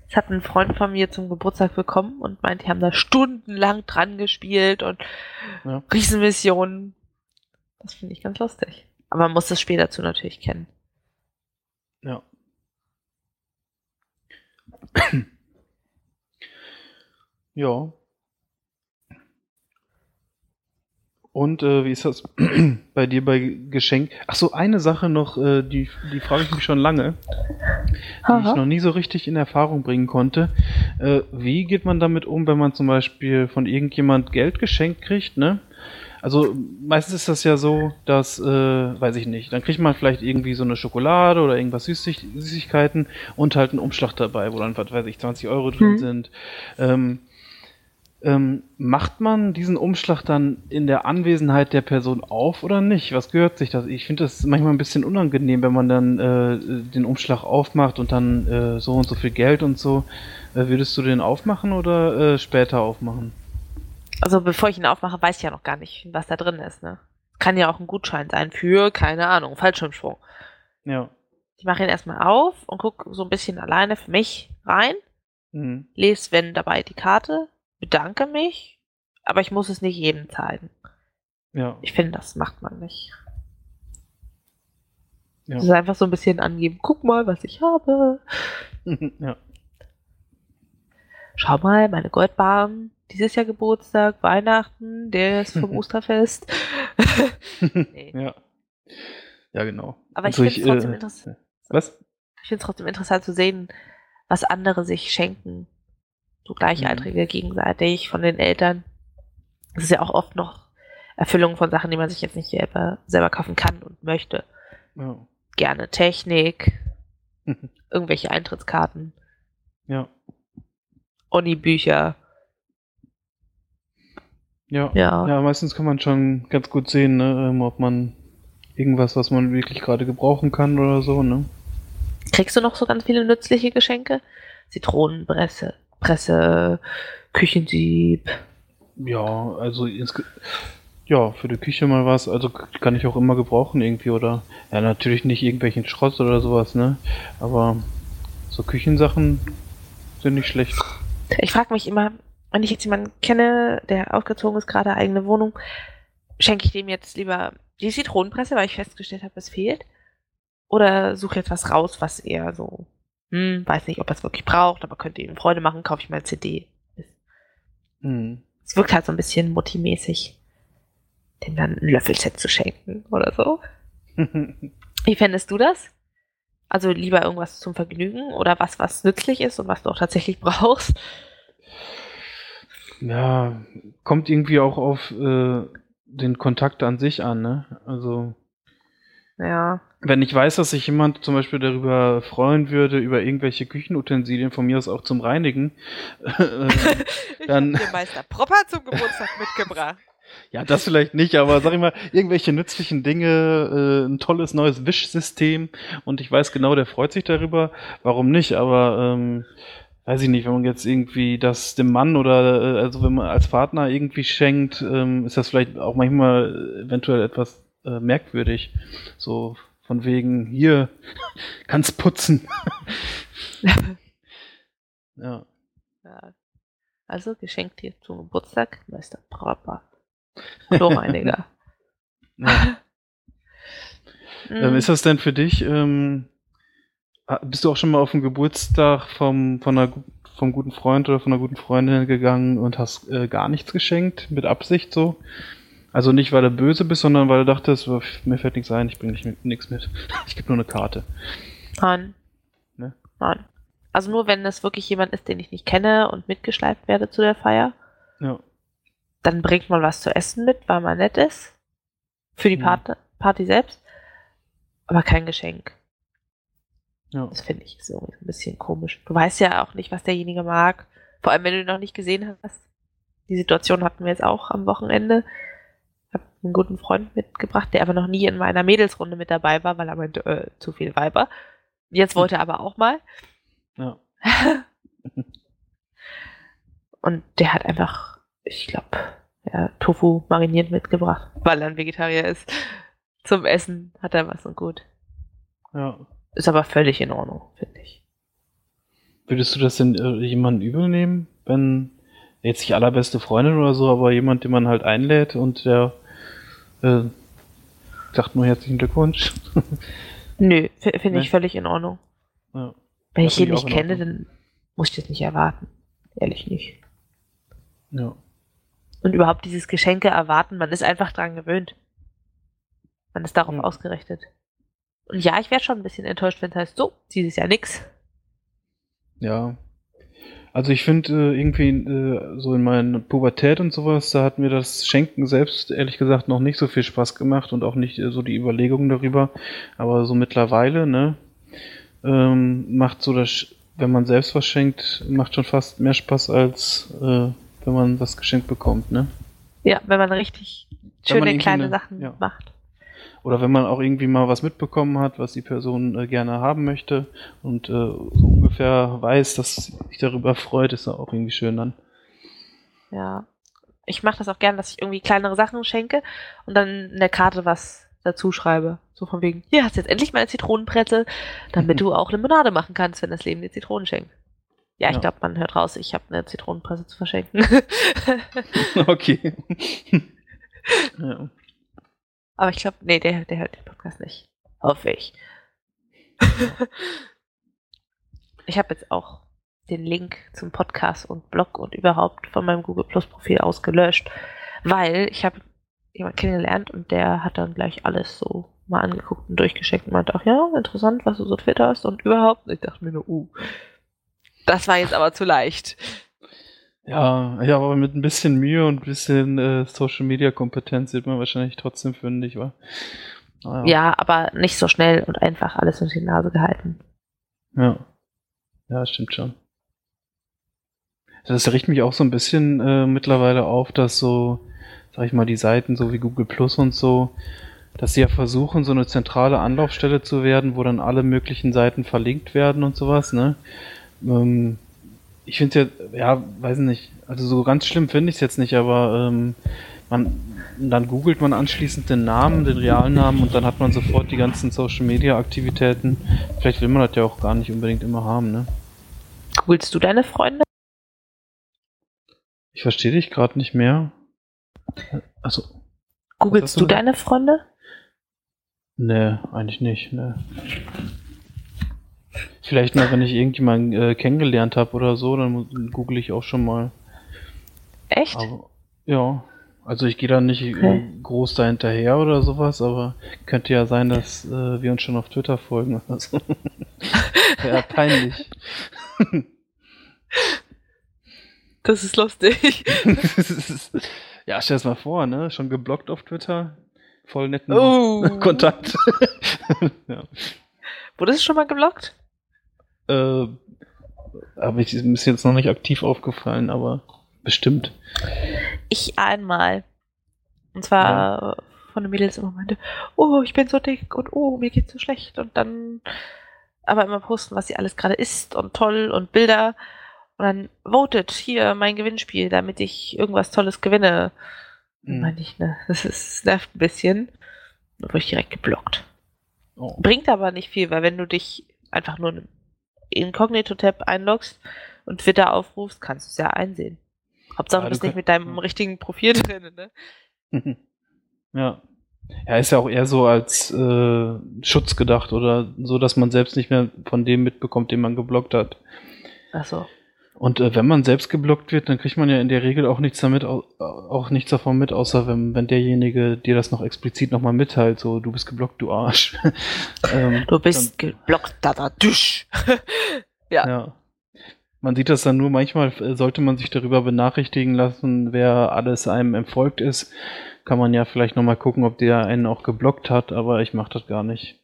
Das hat ein Freund von mir zum Geburtstag bekommen und meint, die haben da stundenlang dran gespielt und ja. Riesenmissionen. Das finde ich ganz lustig. Aber man muss das Spiel dazu natürlich kennen. Ja. Ja. Und äh, wie ist das bei dir bei Geschenk? Ach so, eine Sache noch, äh, die, die frage ich mich schon lange, Aha. die ich noch nie so richtig in Erfahrung bringen konnte. Äh, wie geht man damit um, wenn man zum Beispiel von irgendjemand Geld geschenkt kriegt, ne? Also meistens ist das ja so, dass, äh, weiß ich nicht, dann kriegt man vielleicht irgendwie so eine Schokolade oder irgendwas Süßig- Süßigkeiten und halt einen Umschlag dabei, wo dann, was weiß ich, zwanzig Euro drin mhm. sind. Ähm, ähm, macht man diesen Umschlag dann in der Anwesenheit der Person auf oder nicht? Was gehört sich das? Ich finde das manchmal ein bisschen unangenehm, wenn man dann äh, den Umschlag aufmacht und dann äh, so und so viel Geld und so. Äh, würdest du den aufmachen oder äh, später aufmachen? Also bevor ich ihn aufmache, weiß ich ja noch gar nicht, was da drin ist, ne? Kann ja auch ein Gutschein sein für, keine Ahnung, Fallschirmsprung. Ja. Ich mache ihn erstmal auf und gucke so ein bisschen alleine für mich rein, mhm. lese, wenn dabei, die Karte, bedanke mich, aber ich muss es nicht jedem zeigen. Ja. Ich finde, das macht man nicht. Ja. Das ist einfach so ein bisschen angeben, guck mal, was ich habe. Ja. Schau mal, meine Goldbarren. Dieses Jahr Geburtstag, Weihnachten, der ist vom Osterfest. Nee. Ja. Ja, genau. Aber und ich finde es trotzdem äh, interessant. Was? Ich finde es trotzdem interessant zu sehen, was andere sich schenken. So Gleichaltrige mhm. gegenseitig von den Eltern. Das ist ja auch oft noch Erfüllung von Sachen, die man sich jetzt nicht selber, selber kaufen kann und möchte. Ja. Gerne Technik, irgendwelche Eintrittskarten. Ja. Uni-Bücher. Ja, ja. ja, meistens kann man schon ganz gut sehen, ne, ob man irgendwas, was man wirklich gerade gebrauchen kann oder so, ne? Kriegst du noch so ganz viele nützliche Geschenke? Zitronenpresse, Presse, Küchensieb. Ja, also insge- ja, für die Küche mal was, also kann ich auch immer gebrauchen irgendwie, oder? Ja, natürlich nicht irgendwelchen Schrott oder sowas, ne? Aber so Küchensachen sind nicht schlecht. Ich frage mich immer, wenn ich jetzt jemanden kenne, der ausgezogen ist, gerade eigene Wohnung, schenke ich dem jetzt lieber die Zitronenpresse, weil ich festgestellt habe, es fehlt? Oder suche jetzt was raus, was er so, hm, weiß nicht, ob er es wirklich braucht, aber könnte ihm Freude machen, kaufe ich mal eine C D. Hm. Es wirkt halt so ein bisschen Mutti-mäßig, dem dann ein Löffelset zu schenken oder so. Wie fändest du das? Also lieber irgendwas zum Vergnügen oder was, was nützlich ist und was du auch tatsächlich brauchst? Ja, kommt irgendwie auch auf äh, den Kontakt an sich an, ne? Also, ja. Wenn ich weiß, dass sich jemand zum Beispiel darüber freuen würde, über irgendwelche Küchenutensilien von mir aus auch zum Reinigen, äh, dann... Ich hab dir Meister Propper zum Geburtstag mitgebracht. Ja, das vielleicht nicht, aber sag ich mal, irgendwelche nützlichen Dinge, äh, ein tolles neues Wischsystem und ich weiß genau, der freut sich darüber, warum nicht, aber... Ähm, weiß ich nicht, wenn man jetzt irgendwie das dem Mann oder also wenn man als Partner irgendwie schenkt, ähm, ist das vielleicht auch manchmal eventuell etwas äh, merkwürdig. So von wegen, hier, kannst putzen. Ja. Ja. Also geschenkt hier zum Geburtstag, Meister Propper. Kloreiniger. Ja. ähm, ist das denn für dich... Ähm, Bist du auch schon mal auf den Geburtstag vom, von einer, vom guten Freund oder von einer guten Freundin gegangen und hast äh, gar nichts geschenkt? Mit Absicht so? Also nicht, weil du böse bist, sondern weil du dachtest, mir fällt nichts ein, ich bringe nicht, nichts mit. Ich gebe nur eine Karte. Nein. Ne? Nein. Also nur, wenn das wirklich jemand ist, den ich nicht kenne und mitgeschleift werde zu der Feier. Ja. Dann bringt man was zu essen mit, weil man nett ist. Für die Party, ja. Party selbst. Aber kein Geschenk. Ja. Das finde ich so ein bisschen komisch. Du weißt ja auch nicht, was derjenige mag. Vor allem, wenn du ihn noch nicht gesehen hast. Die Situation hatten wir jetzt auch am Wochenende. Ich habe einen guten Freund mitgebracht, der aber noch nie in meiner Mädelsrunde mit dabei war, weil er meinte, äh, zu viel Weiber. Jetzt wollte er aber auch mal. Ja. Und der hat einfach, ich glaube, ja, Tofu mariniert mitgebracht, weil er ein Vegetarier ist. Zum Essen hat er was und gut. Ja. Ist aber völlig in Ordnung, finde ich. Würdest du das denn äh, jemanden übel nehmen, wenn jetzt nicht allerbeste Freundin oder so, aber jemand, den man halt einlädt und der äh, sagt nur herzlichen Glückwunsch? Nö, f- finde nee. ich völlig in Ordnung. Ja. Wenn das ich ihn nicht kenne, dann muss ich das nicht erwarten. Ehrlich nicht. Ja. Und überhaupt dieses Geschenke erwarten, man ist einfach dran gewöhnt. Man ist darauf mhm. ausgerichtet. Und ja, ich wäre schon ein bisschen enttäuscht, wenn es heißt, so, dieses Jahr nix. Ja. Also ich finde äh, irgendwie äh, so in meiner Pubertät und sowas, da hat mir das Schenken selbst ehrlich gesagt noch nicht so viel Spaß gemacht und auch nicht äh, so die Überlegungen darüber. Aber so mittlerweile, ne, ähm, macht so das, wenn man selbst was schenkt, macht schon fast mehr Spaß als äh, wenn man was geschenkt bekommt, ne? Ja, wenn man richtig schöne man kleine eine, Sachen ja. macht. Oder wenn man auch irgendwie mal was mitbekommen hat, was die Person äh, gerne haben möchte und äh, so ungefähr weiß, dass sie sich darüber freut, ist auch irgendwie schön dann. Ja, ich mache das auch gerne, dass ich irgendwie kleinere Sachen schenke und dann in der Karte was dazu schreibe. So von wegen, hier hast du jetzt endlich mal eine Zitronenbrezel, damit du auch Limonade machen kannst, wenn das Leben dir Zitronen schenkt. Ja, ich ja. glaube, man hört raus, ich habe eine Zitronenpresse zu verschenken. Okay. Ja. Aber ich glaube, nee, der, der hört den Podcast nicht. Hoffe ich. Ich habe jetzt auch den Link zum Podcast und Blog und überhaupt von meinem Google Plus Profil aus gelöscht, weil ich habe jemanden kennengelernt und der hat dann gleich alles so mal angeguckt und durchgeschickt und meinte, ach ja, interessant, was du so twitterst und überhaupt. Ich dachte mir nur, uh. Das war jetzt aber zu leicht. Ja, ja, aber mit ein bisschen Mühe und ein bisschen äh, Social-Media-Kompetenz sieht man wahrscheinlich trotzdem fündig, wa? Naja. Ja, aber nicht so schnell und einfach alles unter die Nase gehalten. Ja, ja, stimmt schon. Das riecht mich auch so ein bisschen äh, mittlerweile auf, dass so, sag ich mal, die Seiten so wie Google Plus und so, dass sie ja versuchen, so eine zentrale Anlaufstelle zu werden, wo dann alle möglichen Seiten verlinkt werden und sowas, ne? Ich finde es ja, ja, weiß nicht, also so ganz schlimm finde ich es jetzt nicht, aber ähm, man, dann googelt man anschließend den Namen, den realen Namen und dann hat man sofort die ganzen Social-Media-Aktivitäten. Vielleicht will man das ja auch gar nicht unbedingt immer haben, ne? Googlst du deine Freunde? Ich verstehe dich gerade nicht mehr. Achso. Googlst du, du deine Freunde? Nee, eigentlich nicht, ne. Vielleicht mal, wenn ich irgendjemanden äh, kennengelernt habe oder so, dann google ich auch schon mal. Echt? Aber, ja. Also ich gehe da nicht okay. groß da hinterher oder sowas, aber könnte ja sein, dass äh, wir uns schon auf Twitter folgen oder so. Ja, peinlich. Das ist lustig. Ja, stell dir das mal vor, ne? Schon geblockt auf Twitter. Voll netten oh. Kontakt. Ja. Wurdest du schon mal geblockt? Äh, aber ich ist jetzt noch nicht aktiv aufgefallen, aber bestimmt. Ich einmal. Und zwar ja. von den Mädels immer meinte, oh, ich bin so dick und oh, mir geht's so schlecht. Und dann aber immer posten, was sie alles gerade isst und toll und Bilder. Und dann votet hier mein Gewinnspiel, damit ich irgendwas Tolles gewinne. Mhm. Meine ich, ne? Das ist, nervt ein bisschen. Da wurde ich direkt geblockt. Oh. Bringt aber nicht viel, weil wenn du dich einfach nur in Inkognito-Tab einloggst und Twitter aufrufst, kannst du es ja einsehen. Hauptsache, ja, du bist nicht mit deinem richtigen Profil drin, ne? Ja. Ja, ist ja auch eher so als äh, Schutz gedacht oder so, dass man selbst nicht mehr von dem mitbekommt, den man geblockt hat. Ach so. Und äh, wenn man selbst geblockt wird, dann kriegt man ja in der Regel auch nichts damit, auch, auch nichts davon mit, außer wenn, wenn derjenige dir das noch explizit nochmal mitteilt, so, du bist geblockt, du Arsch. ähm, du bist dann, geblockt, da, da, dusch. Ja. Ja. Man sieht das dann nur, manchmal sollte man sich darüber benachrichtigen lassen, wer alles einem entfolgt ist. Kann man ja vielleicht nochmal gucken, ob der einen auch geblockt hat, aber ich mache das gar nicht.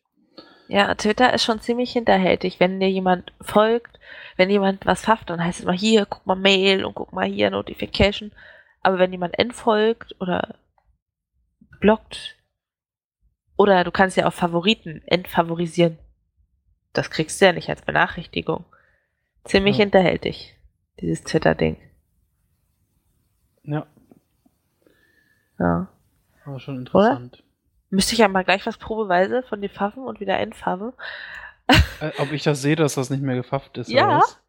Ja, Twitter ist schon ziemlich hinterhältig. Wenn dir jemand folgt, wenn jemand was pfafft, dann heißt es mal hier, guck mal Mail und guck mal hier Notification. Aber wenn jemand entfolgt oder blockt, oder du kannst ja auch Favoriten entfavorisieren. Das kriegst du ja nicht als Benachrichtigung. Ziemlich ja. hinterhältig, dieses Twitter-Ding. Ja. Ja. War schon interessant. Oder? Müsste ich ja mal gleich was probeweise von dir faffen und wieder entfaffen. äh, ob ich das sehe, dass das nicht mehr gefafft ist? Ja. Oder was?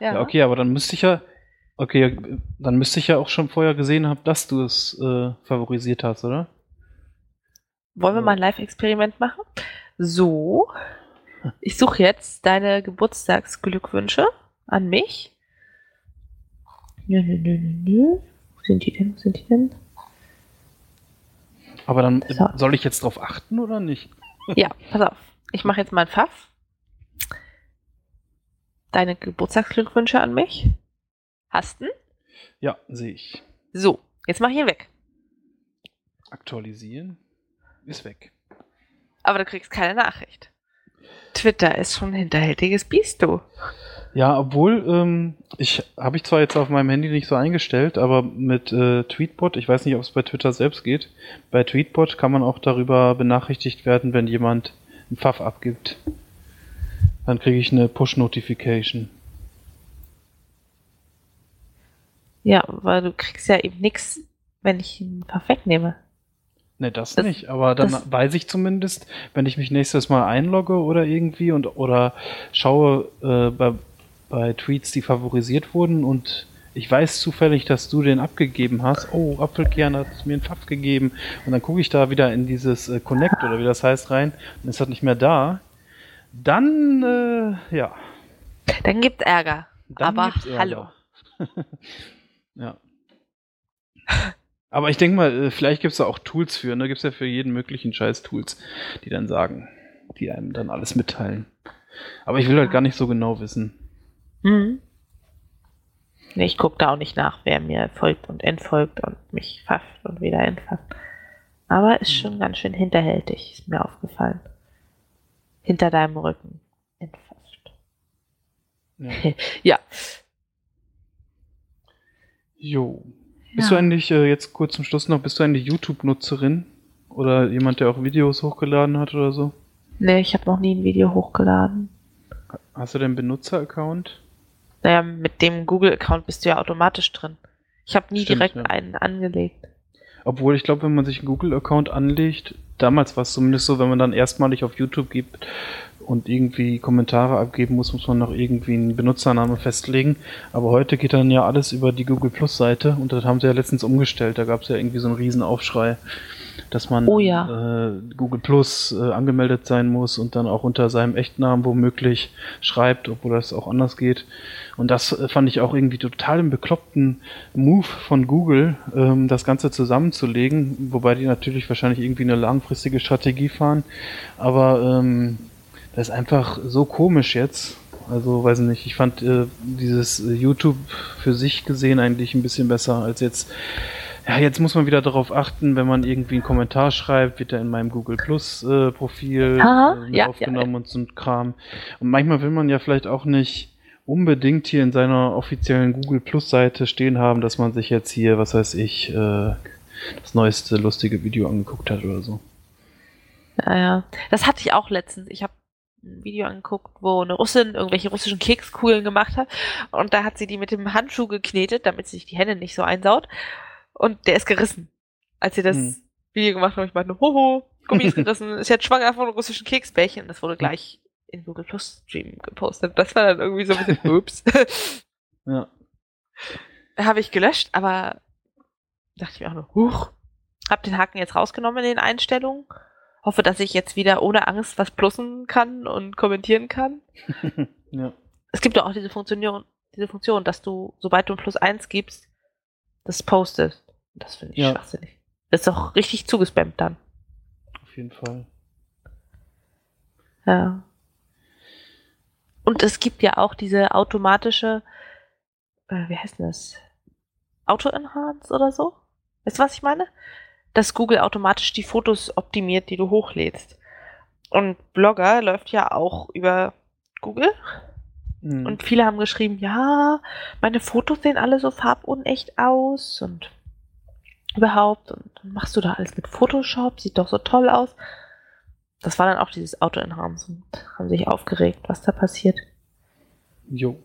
Ja. Ja. Okay, aber dann müsste ich ja. Okay, dann müsste ich ja auch schon vorher gesehen haben, dass du es äh, favorisiert hast, oder? Wollen wir mal ein Live-Experiment machen? So. Ich suche jetzt deine Geburtstagsglückwünsche an mich. Nö, nö, nö, nö. Wo sind die denn? Wo sind die denn? Aber dann soll ich jetzt drauf achten oder nicht? Ja, pass auf. Ich mache jetzt mal ein Pfaff. Deine Geburtstagsglückwünsche an mich. Hast du? Ja, sehe ich. So, jetzt mach ich ihn weg. Aktualisieren. Ist weg. Aber du kriegst keine Nachricht. Twitter ist schon ein hinterhältiges Biest, du. Ja, obwohl, ähm, ich habe ich zwar jetzt auf meinem Handy nicht so eingestellt, aber mit äh, Tweetbot, ich weiß nicht, ob es bei Twitter selbst geht, bei Tweetbot kann man auch darüber benachrichtigt werden, wenn jemand einen Pfaff abgibt. Dann kriege ich eine Push-Notification. Ja, weil du kriegst ja eben nichts, wenn ich ihn perfekt nehme. Ne, das, das nicht, aber dann weiß ich zumindest, wenn ich mich nächstes Mal einlogge oder irgendwie und oder schaue äh, bei, bei Tweets, die favorisiert wurden und ich weiß zufällig, dass du den abgegeben hast. Oh, Apfelkern hat mir einen Pfaff gegeben und dann gucke ich da wieder in dieses äh, Connect oder wie das heißt rein und ist halt nicht mehr da. Dann, äh, ja. Dann gibt's Ärger, dann aber gibt's Ärger. Hallo. Ja. Aber ich denke mal, vielleicht gibt es da auch Tools für, ne? Gibt es ja für jeden möglichen Scheiß Tools, die dann sagen, die einem dann alles mitteilen. Aber ich will halt gar nicht so genau wissen. Mhm. Nee, ich gucke da auch nicht nach, wer mir folgt und entfolgt und mich pfafft und wieder entpfafft. Aber ist schon ganz schön hinterhältig, ist mir aufgefallen. Hinter deinem Rücken entpfafft. Ja. Ja. Jo. Ja. Bist du eigentlich, äh, jetzt kurz zum Schluss noch, bist du eine YouTube-Nutzerin? Oder jemand, der auch Videos hochgeladen hat oder so? Nee, ich habe noch nie ein Video hochgeladen. Hast du denn einen Benutzer-Account? Naja, mit dem Google-Account bist du ja automatisch drin. Ich habe nie Stimmt, direkt ja. einen angelegt. Obwohl, ich glaube, wenn man sich einen Google-Account anlegt, damals war es zumindest so, wenn man dann erstmalig auf YouTube gibt und irgendwie Kommentare abgeben muss, muss man noch irgendwie einen Benutzernamen festlegen. Aber heute geht dann ja alles über die Google Plus Seite und das haben sie ja letztens umgestellt. Da gab es ja irgendwie so einen riesen Aufschrei, dass man oh ja. äh, Google Plus äh, angemeldet sein muss und dann auch unter seinem Echtnamen womöglich schreibt, obwohl das auch anders geht. Und das äh, fand ich auch irgendwie total einen bekloppten Move von Google, ähm, das Ganze zusammenzulegen, wobei die natürlich wahrscheinlich irgendwie eine langfristige Strategie fahren. Aber ähm, das ist einfach so komisch jetzt. Also, weiß nicht, ich fand äh, dieses äh, YouTube für sich gesehen eigentlich ein bisschen besser als jetzt. Ja, jetzt muss man wieder darauf achten, wenn man irgendwie einen Kommentar schreibt, wird er in meinem Google Plus äh, Profil Aha, äh, ja, aufgenommen ja. und so ein Kram. Und manchmal will man ja vielleicht auch nicht unbedingt hier in seiner offiziellen Google Plus Seite stehen haben, dass man sich jetzt hier, was weiß ich, äh, das neueste lustige Video angeguckt hat oder so. Ja, ja. Das hatte ich auch letztens. Ich habe ein Video angeguckt, wo eine Russin irgendwelche russischen Kekskugeln gemacht hat und da hat sie die mit dem Handschuh geknetet, damit sie sich die Hände nicht so einsaut und der ist gerissen. Als sie das hm. Video gemacht haben, ich meinte, hoho, Gummi ist gerissen, ist jetzt schwanger von russischen Keksbällchen. Das wurde gleich in Google Plus Stream gepostet. Das war dann irgendwie so ein bisschen ups. Ja. Habe ich gelöscht, aber dachte ich mir auch nur, huch. Hab den Haken jetzt rausgenommen in den Einstellungen. Hoffe, dass ich jetzt wieder ohne Angst was plussen kann und kommentieren kann. Ja. Es gibt doch auch diese Funktion, diese Funktion, dass du, sobald du ein Plus eins gibst, das postest. Das finde ich ja. schwachsinnig. Das ist doch richtig zugespammt dann. Auf jeden Fall. Ja. Und es gibt ja auch diese automatische, äh, wie heißt das? Auto-Enhance oder so? Weißt du, was ich meine? Dass Google automatisch die Fotos optimiert, die du hochlädst. Und Blogger läuft ja auch über Google. Mhm. Und viele haben geschrieben, ja, meine Fotos sehen alle so farbunecht aus und überhaupt. Und dann machst du da alles mit Photoshop, sieht doch so toll aus. Das war dann auch dieses Auto-Enhancement. Haben sich aufgeregt, was da passiert. Jo.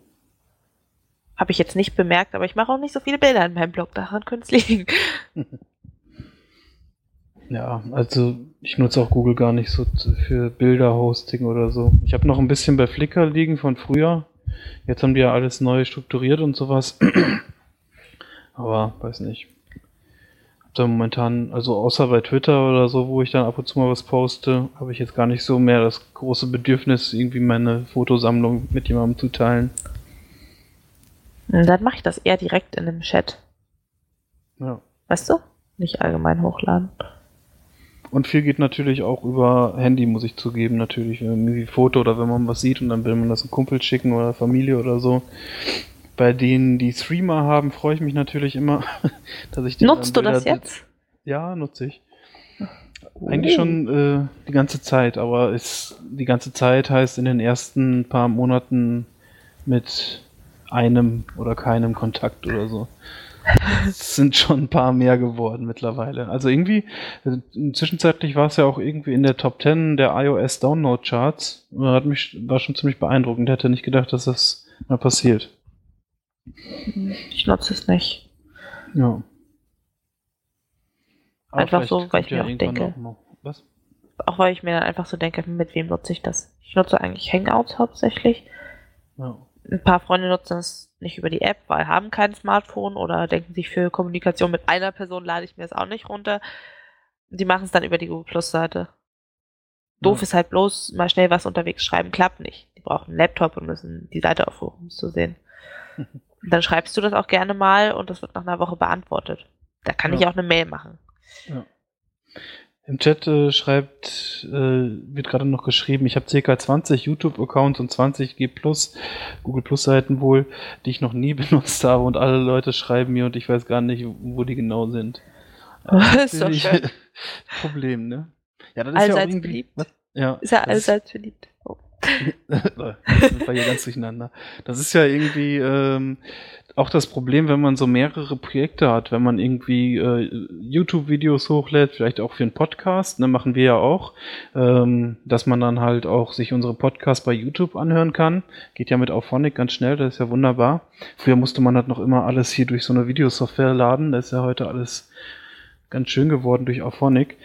Habe ich jetzt nicht bemerkt, aber ich mache auch nicht so viele Bilder in meinem Blog, daran könnte es liegen. Ja, also ich nutze auch Google gar nicht so für Bilderhosting oder so. Ich habe noch ein bisschen bei Flickr liegen von früher. Jetzt haben die ja alles neu strukturiert und sowas. Aber weiß nicht. Hab da momentan, also außer bei Twitter oder so, wo ich dann ab und zu mal was poste, habe ich jetzt gar nicht so mehr das große Bedürfnis, irgendwie meine Fotosammlung mit jemandem zu teilen. Dann mache ich das eher direkt in einem Chat. Ja. Weißt du? Nicht allgemein hochladen. Und viel geht natürlich auch über Handy, muss ich zugeben, natürlich. Irgendwie Foto oder wenn man was sieht und dann will man das einem Kumpel schicken oder Familie oder so. Bei denen, die Streamer haben, freue ich mich natürlich immer, dass ich die. Nutzt du das jetzt? Ja, nutze ich. Oh. Eigentlich schon äh, die ganze Zeit, aber ist, die ganze Zeit heißt in den ersten paar Monaten mit einem oder keinem Kontakt oder so. Es sind schon ein paar mehr geworden mittlerweile. Also irgendwie, also zwischenzeitlich war es ja auch irgendwie in der Top Ten der iOS Download Charts. Hat mich, war schon ziemlich beeindruckend. Hätte nicht gedacht, dass das mal passiert. Ich nutze es nicht. Ja. Aber einfach so, weil ich mir ja auch denke. Auch, was? Auch weil ich mir dann einfach so denke, mit wem nutze ich das? Ich nutze eigentlich Hangouts hauptsächlich. Ja. Ein paar Freunde nutzen es nicht über die App, weil haben kein Smartphone oder denken sich, für Kommunikation mit einer Person lade ich mir das auch nicht runter. Die machen es dann über die Google Plus Seite. Doof ja. Ist halt bloß, mal schnell was unterwegs schreiben, klappt nicht. Die brauchen einen Laptop und müssen die Seite aufrufen, um es zu sehen. Dann schreibst du das auch gerne mal und das wird nach einer Woche beantwortet. Da kann ja. ich auch eine Mail machen. Ja. Im Chat äh, schreibt, äh, wird gerade noch geschrieben, ich habe ca. zwanzig YouTube-Accounts und zwanzig G plus, Google-Plus-Seiten wohl, die ich noch nie benutzt habe und alle Leute schreiben mir und ich weiß gar nicht, wo die genau sind. Das ist doch schön. Problem, ne? Ja, das ist allseits ja auch irgendwie, beliebt. Was? Ja, ist ja allseits beliebt. Oh. Jetzt sind wir hier ganz durcheinander. Das ist ja irgendwie ähm, auch das Problem, wenn man so mehrere Projekte hat, wenn man irgendwie äh, YouTube-Videos hochlädt, vielleicht auch für einen Podcast, ne, machen wir ja auch, ähm, dass man dann halt auch sich unsere Podcasts bei YouTube anhören kann. Geht ja mit Auphonic ganz schnell, das ist ja wunderbar. Früher musste man halt noch immer alles hier durch so eine Videosoftware laden, das ist ja heute alles ganz schön geworden durch Auphonic.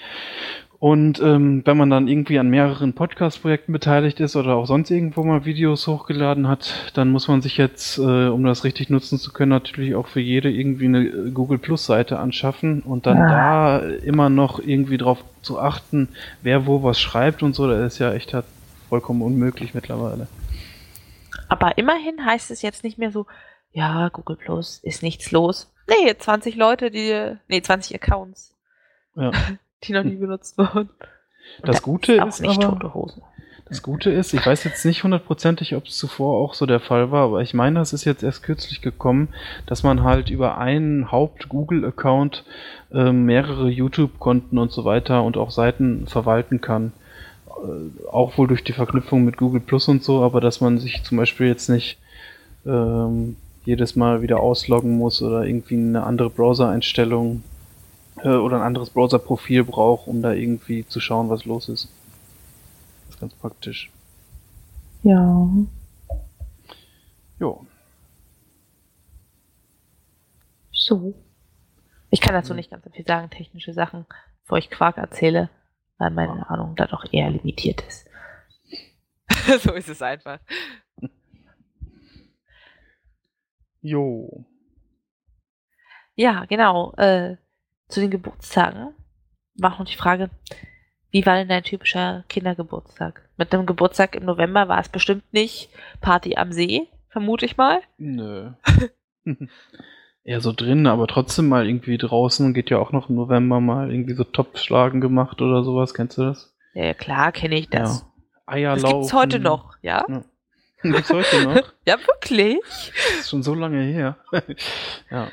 Und ähm, wenn man dann irgendwie an mehreren Podcast-Projekten beteiligt ist oder auch sonst irgendwo mal Videos hochgeladen hat, dann muss man sich jetzt, äh, um das richtig nutzen zu können, natürlich auch für jede irgendwie eine Google-Plus-Seite anschaffen und dann ja. da immer noch irgendwie drauf zu achten, wer wo was schreibt und so, das ist ja echt halt vollkommen unmöglich mittlerweile. Aber immerhin heißt es jetzt nicht mehr so, ja, Google Plus ist nichts los. Nee, zwanzig Leute, die, nee, zwanzig Accounts. Ja. die noch nie benutzt wurden. Das, das Gute ist, ist nicht aber, tote Hose. Das Gute ist, ich weiß jetzt nicht hundertprozentig, ob es zuvor auch so der Fall war, aber ich meine, das ist jetzt erst kürzlich gekommen, dass man halt über einen Haupt-Google-Account äh, mehrere YouTube-Konten und so weiter und auch Seiten verwalten kann. Äh, auch wohl durch die Verknüpfung mit Google Plus und so, aber dass man sich zum Beispiel jetzt nicht ähm, jedes Mal wieder ausloggen muss oder irgendwie eine andere Browser-Einstellung oder ein anderes Browser-Profil braucht, um da irgendwie zu schauen, was los ist. Das ist ganz praktisch. Ja. Jo. So. Ich kann dazu nicht ganz so viel sagen, technische Sachen, bevor ich Quark erzähle, weil meine Ahnung da doch eher limitiert ist. So ist es einfach. Jo. Ja, genau. Äh, Zu den Geburtstagen war auch noch die Frage, wie war denn dein typischer Kindergeburtstag? Mit einem Geburtstag im November war es bestimmt nicht Party am See, vermute ich mal. Nö. Eher so drin, aber trotzdem mal irgendwie draußen, geht ja auch noch im November mal irgendwie so Topfschlagen gemacht oder sowas, kennst du das? Ja, klar kenne ich das. Ja. Eierlaufen. Das gibt's heute noch, ja? Ja. Das gibt's heute noch? Ja, wirklich? Das ist schon so lange her. Ja.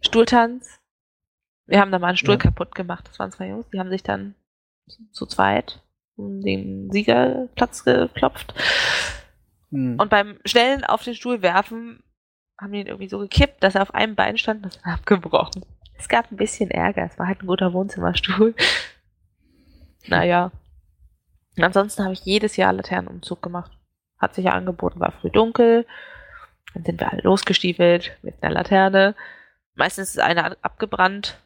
Stuhltanz. Wir haben da mal einen Stuhl ja. kaputt gemacht, das waren zwei Jungs, die haben sich dann zu zweit um den Siegerplatz geklopft hm. und beim schnellen auf den Stuhl werfen haben die ihn irgendwie so gekippt, dass er auf einem Bein stand und ist abgebrochen. Es gab ein bisschen Ärger, es war halt ein guter Wohnzimmerstuhl. Naja. Und ansonsten habe ich jedes Jahr Laternenumzug gemacht. Hat sich ja angeboten, war früh dunkel. Dann sind wir halt losgestiefelt mit einer Laterne. Meistens ist einer abgebrannt.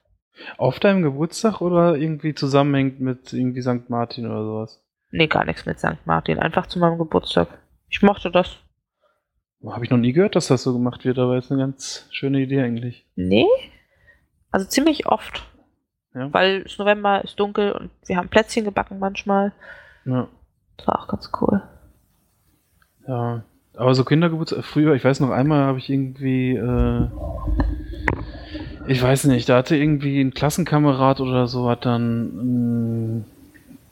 Auf deinem Geburtstag oder irgendwie zusammenhängt mit irgendwie Sankt Martin oder sowas? Nee, gar nichts mit Sankt Martin. Einfach zu meinem Geburtstag. Ich mochte das. Habe ich noch nie gehört, dass das so gemacht wird, aber ist eine ganz schöne Idee eigentlich. Nee? Also ziemlich oft. Ja. Weil es November, ist dunkel und wir haben Plätzchen gebacken manchmal. Ja. Das war auch ganz cool. Ja, aber so Kindergeburtstag, früher, ich weiß noch einmal, habe ich irgendwie, äh, ich weiß nicht, da hatte irgendwie ein Klassenkamerad oder so, hat dann, mh,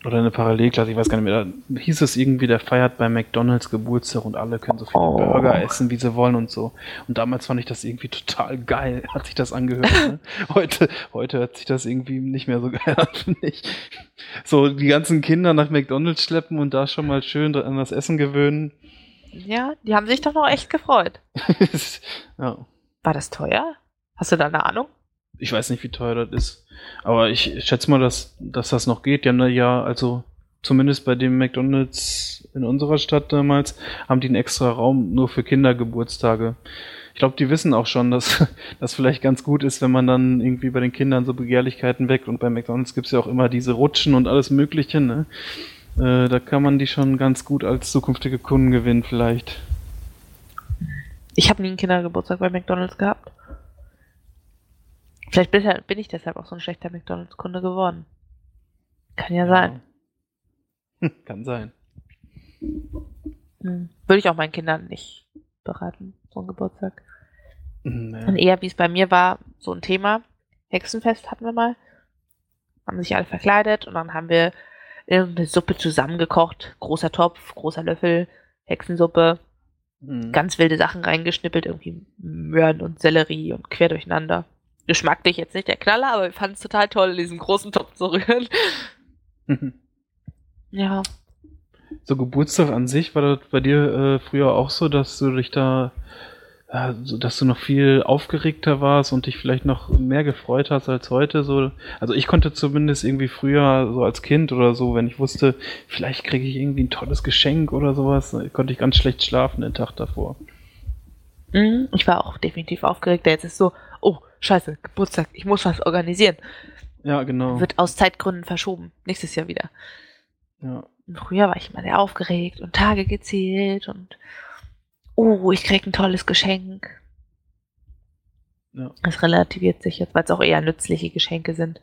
oder eine Parallelklasse, ich weiß gar nicht mehr, da hieß es irgendwie, der feiert bei McDonalds Geburtstag und alle können so viele oh. Burger essen, wie sie wollen und so. Und damals fand ich das irgendwie total geil, hat sich das angehört. Ne? Heute, heute hört sich das irgendwie nicht mehr so geil an, finde ich. So die ganzen Kinder nach McDonalds schleppen und da schon mal schön an das Essen gewöhnen. Ja, die haben sich doch noch echt gefreut. Ja. War das teuer? Hast du da eine Ahnung? Ich weiß nicht, wie teuer das ist. Aber ich schätze mal, dass, dass das noch geht. Die haben da ja, also zumindest bei dem McDonalds in unserer Stadt damals, haben die einen extra Raum nur für Kindergeburtstage. Ich glaube, die wissen auch schon, dass das vielleicht ganz gut ist, wenn man dann irgendwie bei den Kindern so Begehrlichkeiten weckt. Und bei McDonalds gibt es ja auch immer diese Rutschen und alles Mögliche, ne? Äh, da kann man die schon ganz gut als zukünftige Kunden gewinnen vielleicht. Ich habe nie einen Kindergeburtstag bei McDonalds gehabt. Vielleicht bin ich deshalb auch so ein schlechter McDonalds-Kunde geworden. Kann ja, ja. sein. Kann sein. Hm. Würde ich auch meinen Kindern nicht beraten, so einen Geburtstag. Nee. Und eher, wie es bei mir war, so ein Thema. Hexenfest hatten wir mal. Haben sich alle verkleidet und dann haben wir irgendeine Suppe zusammengekocht, großer Topf, großer Löffel, Hexensuppe, mhm. ganz wilde Sachen reingeschnippelt, irgendwie Möhren und Sellerie und quer durcheinander. Geschmacklich jetzt nicht der Knaller, aber ich fand es total toll, in diesen großen Topf zu rühren. Mhm. Ja. So Geburtstag an sich, war das bei dir äh, früher auch so, dass du dich da, äh, dass du noch viel aufgeregter warst und dich vielleicht noch mehr gefreut hast als heute? So. Also ich konnte zumindest irgendwie früher, so als Kind oder so, wenn ich wusste, vielleicht kriege ich irgendwie ein tolles Geschenk oder sowas, konnte ich ganz schlecht schlafen den Tag davor. Mhm, ich war auch definitiv aufgeregter. Jetzt ist so, oh, scheiße, Geburtstag, ich muss was organisieren. Ja, genau. Wird aus Zeitgründen verschoben, nächstes Jahr wieder. Ja. Und früher war ich immer sehr aufgeregt und Tage gezählt und oh, ich krieg ein tolles Geschenk. Ja. Das relativiert sich jetzt, weil es auch eher nützliche Geschenke sind.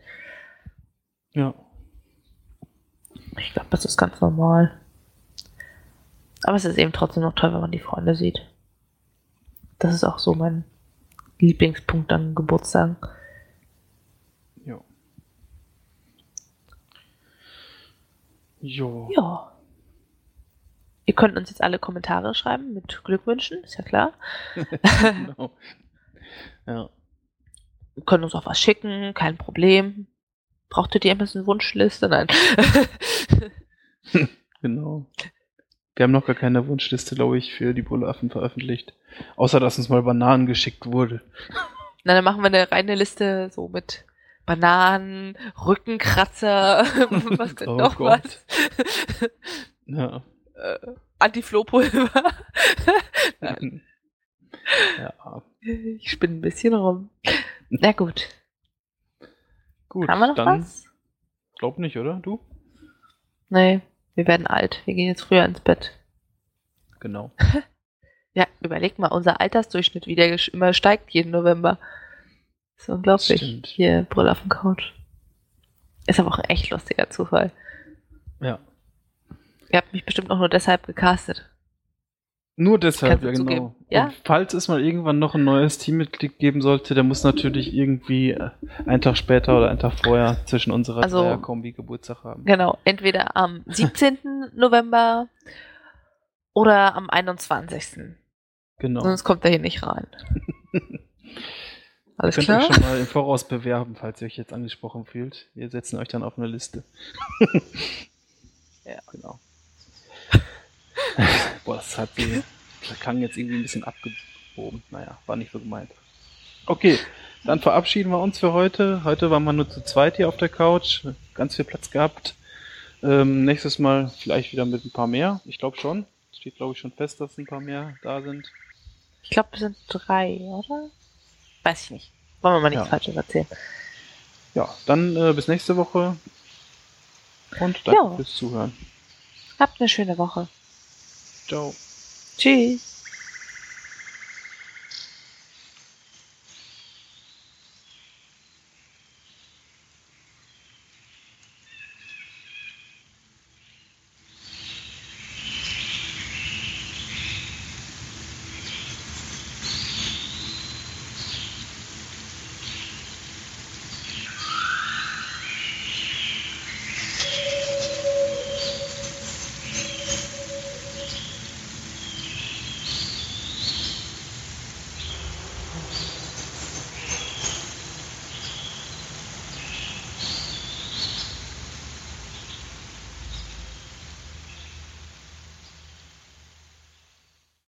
Ja. Ich glaube, das ist ganz normal. Aber es ist eben trotzdem noch toll, wenn man die Freunde sieht. Das ist auch so mein Lieblingspunkt an Geburtstagen. Ja. Jo. Ja. Ihr könnt uns jetzt alle Kommentare schreiben mit Glückwünschen, ist ja klar. Genau. Ja. Wir können uns auch was schicken, kein Problem. Braucht ihr die ein bisschen Wunschliste? Nein. Genau. Wir haben noch gar keine Wunschliste, glaube ich, für die Brüllaffen veröffentlicht. Außer, dass uns mal Bananen geschickt wurde. Na, dann machen wir eine reine Liste so mit Bananen, Rückenkratzer, was denn oh noch Gott. was? Ja. Äh, Antiflohpulver. Nein. Ja. Ich spinne ein bisschen rum. Na gut. Gut, haben wir noch dann was? Glaub nicht, oder? Du? Nee, wir werden alt. Wir gehen jetzt früher ins Bett. Genau. Ja, überleg mal, unser Altersdurchschnitt, wie der immer steigt jeden November. Das ist unglaublich. Stimmt. Hier, Brüllaffen-Couch. Ist aber auch ein echt lustiger Zufall. Ja. Ihr habt mich bestimmt auch nur deshalb gecastet. Nur deshalb, ja, genau. Ja? Und falls es mal irgendwann noch ein neues Teammitglied geben sollte, der muss natürlich irgendwie einen Tag später oder einen Tag vorher zwischen unserer also, Dreier-Kombi Geburtstag haben. Genau, entweder am siebzehnten November oder am einundzwanzigsten Genau. Sonst kommt er hier nicht rein. Alles klar? Ihr könnt euch schon mal im Voraus bewerben, falls ihr euch jetzt angesprochen fühlt. Wir setzen euch dann auf eine Liste. Ja. Genau. Boah, das hat die Klang jetzt irgendwie ein bisschen abgebogen. Naja, war nicht so gemeint. Okay, dann verabschieden wir uns für heute. Heute waren wir nur zu zweit hier auf der Couch. Ganz viel Platz gehabt. Ähm, nächstes Mal vielleicht wieder mit ein paar mehr. Ich glaube schon. Steht, glaube ich, schon fest, dass ein paar mehr da sind. Ich glaube, wir sind drei, oder? Weiß ich nicht. Wollen wir mal nichts ja. Falsches erzählen. Ja, dann äh, bis nächste Woche. Und danke fürs Zuhören. Habt eine schöne Woche. Ciao. Tschüss.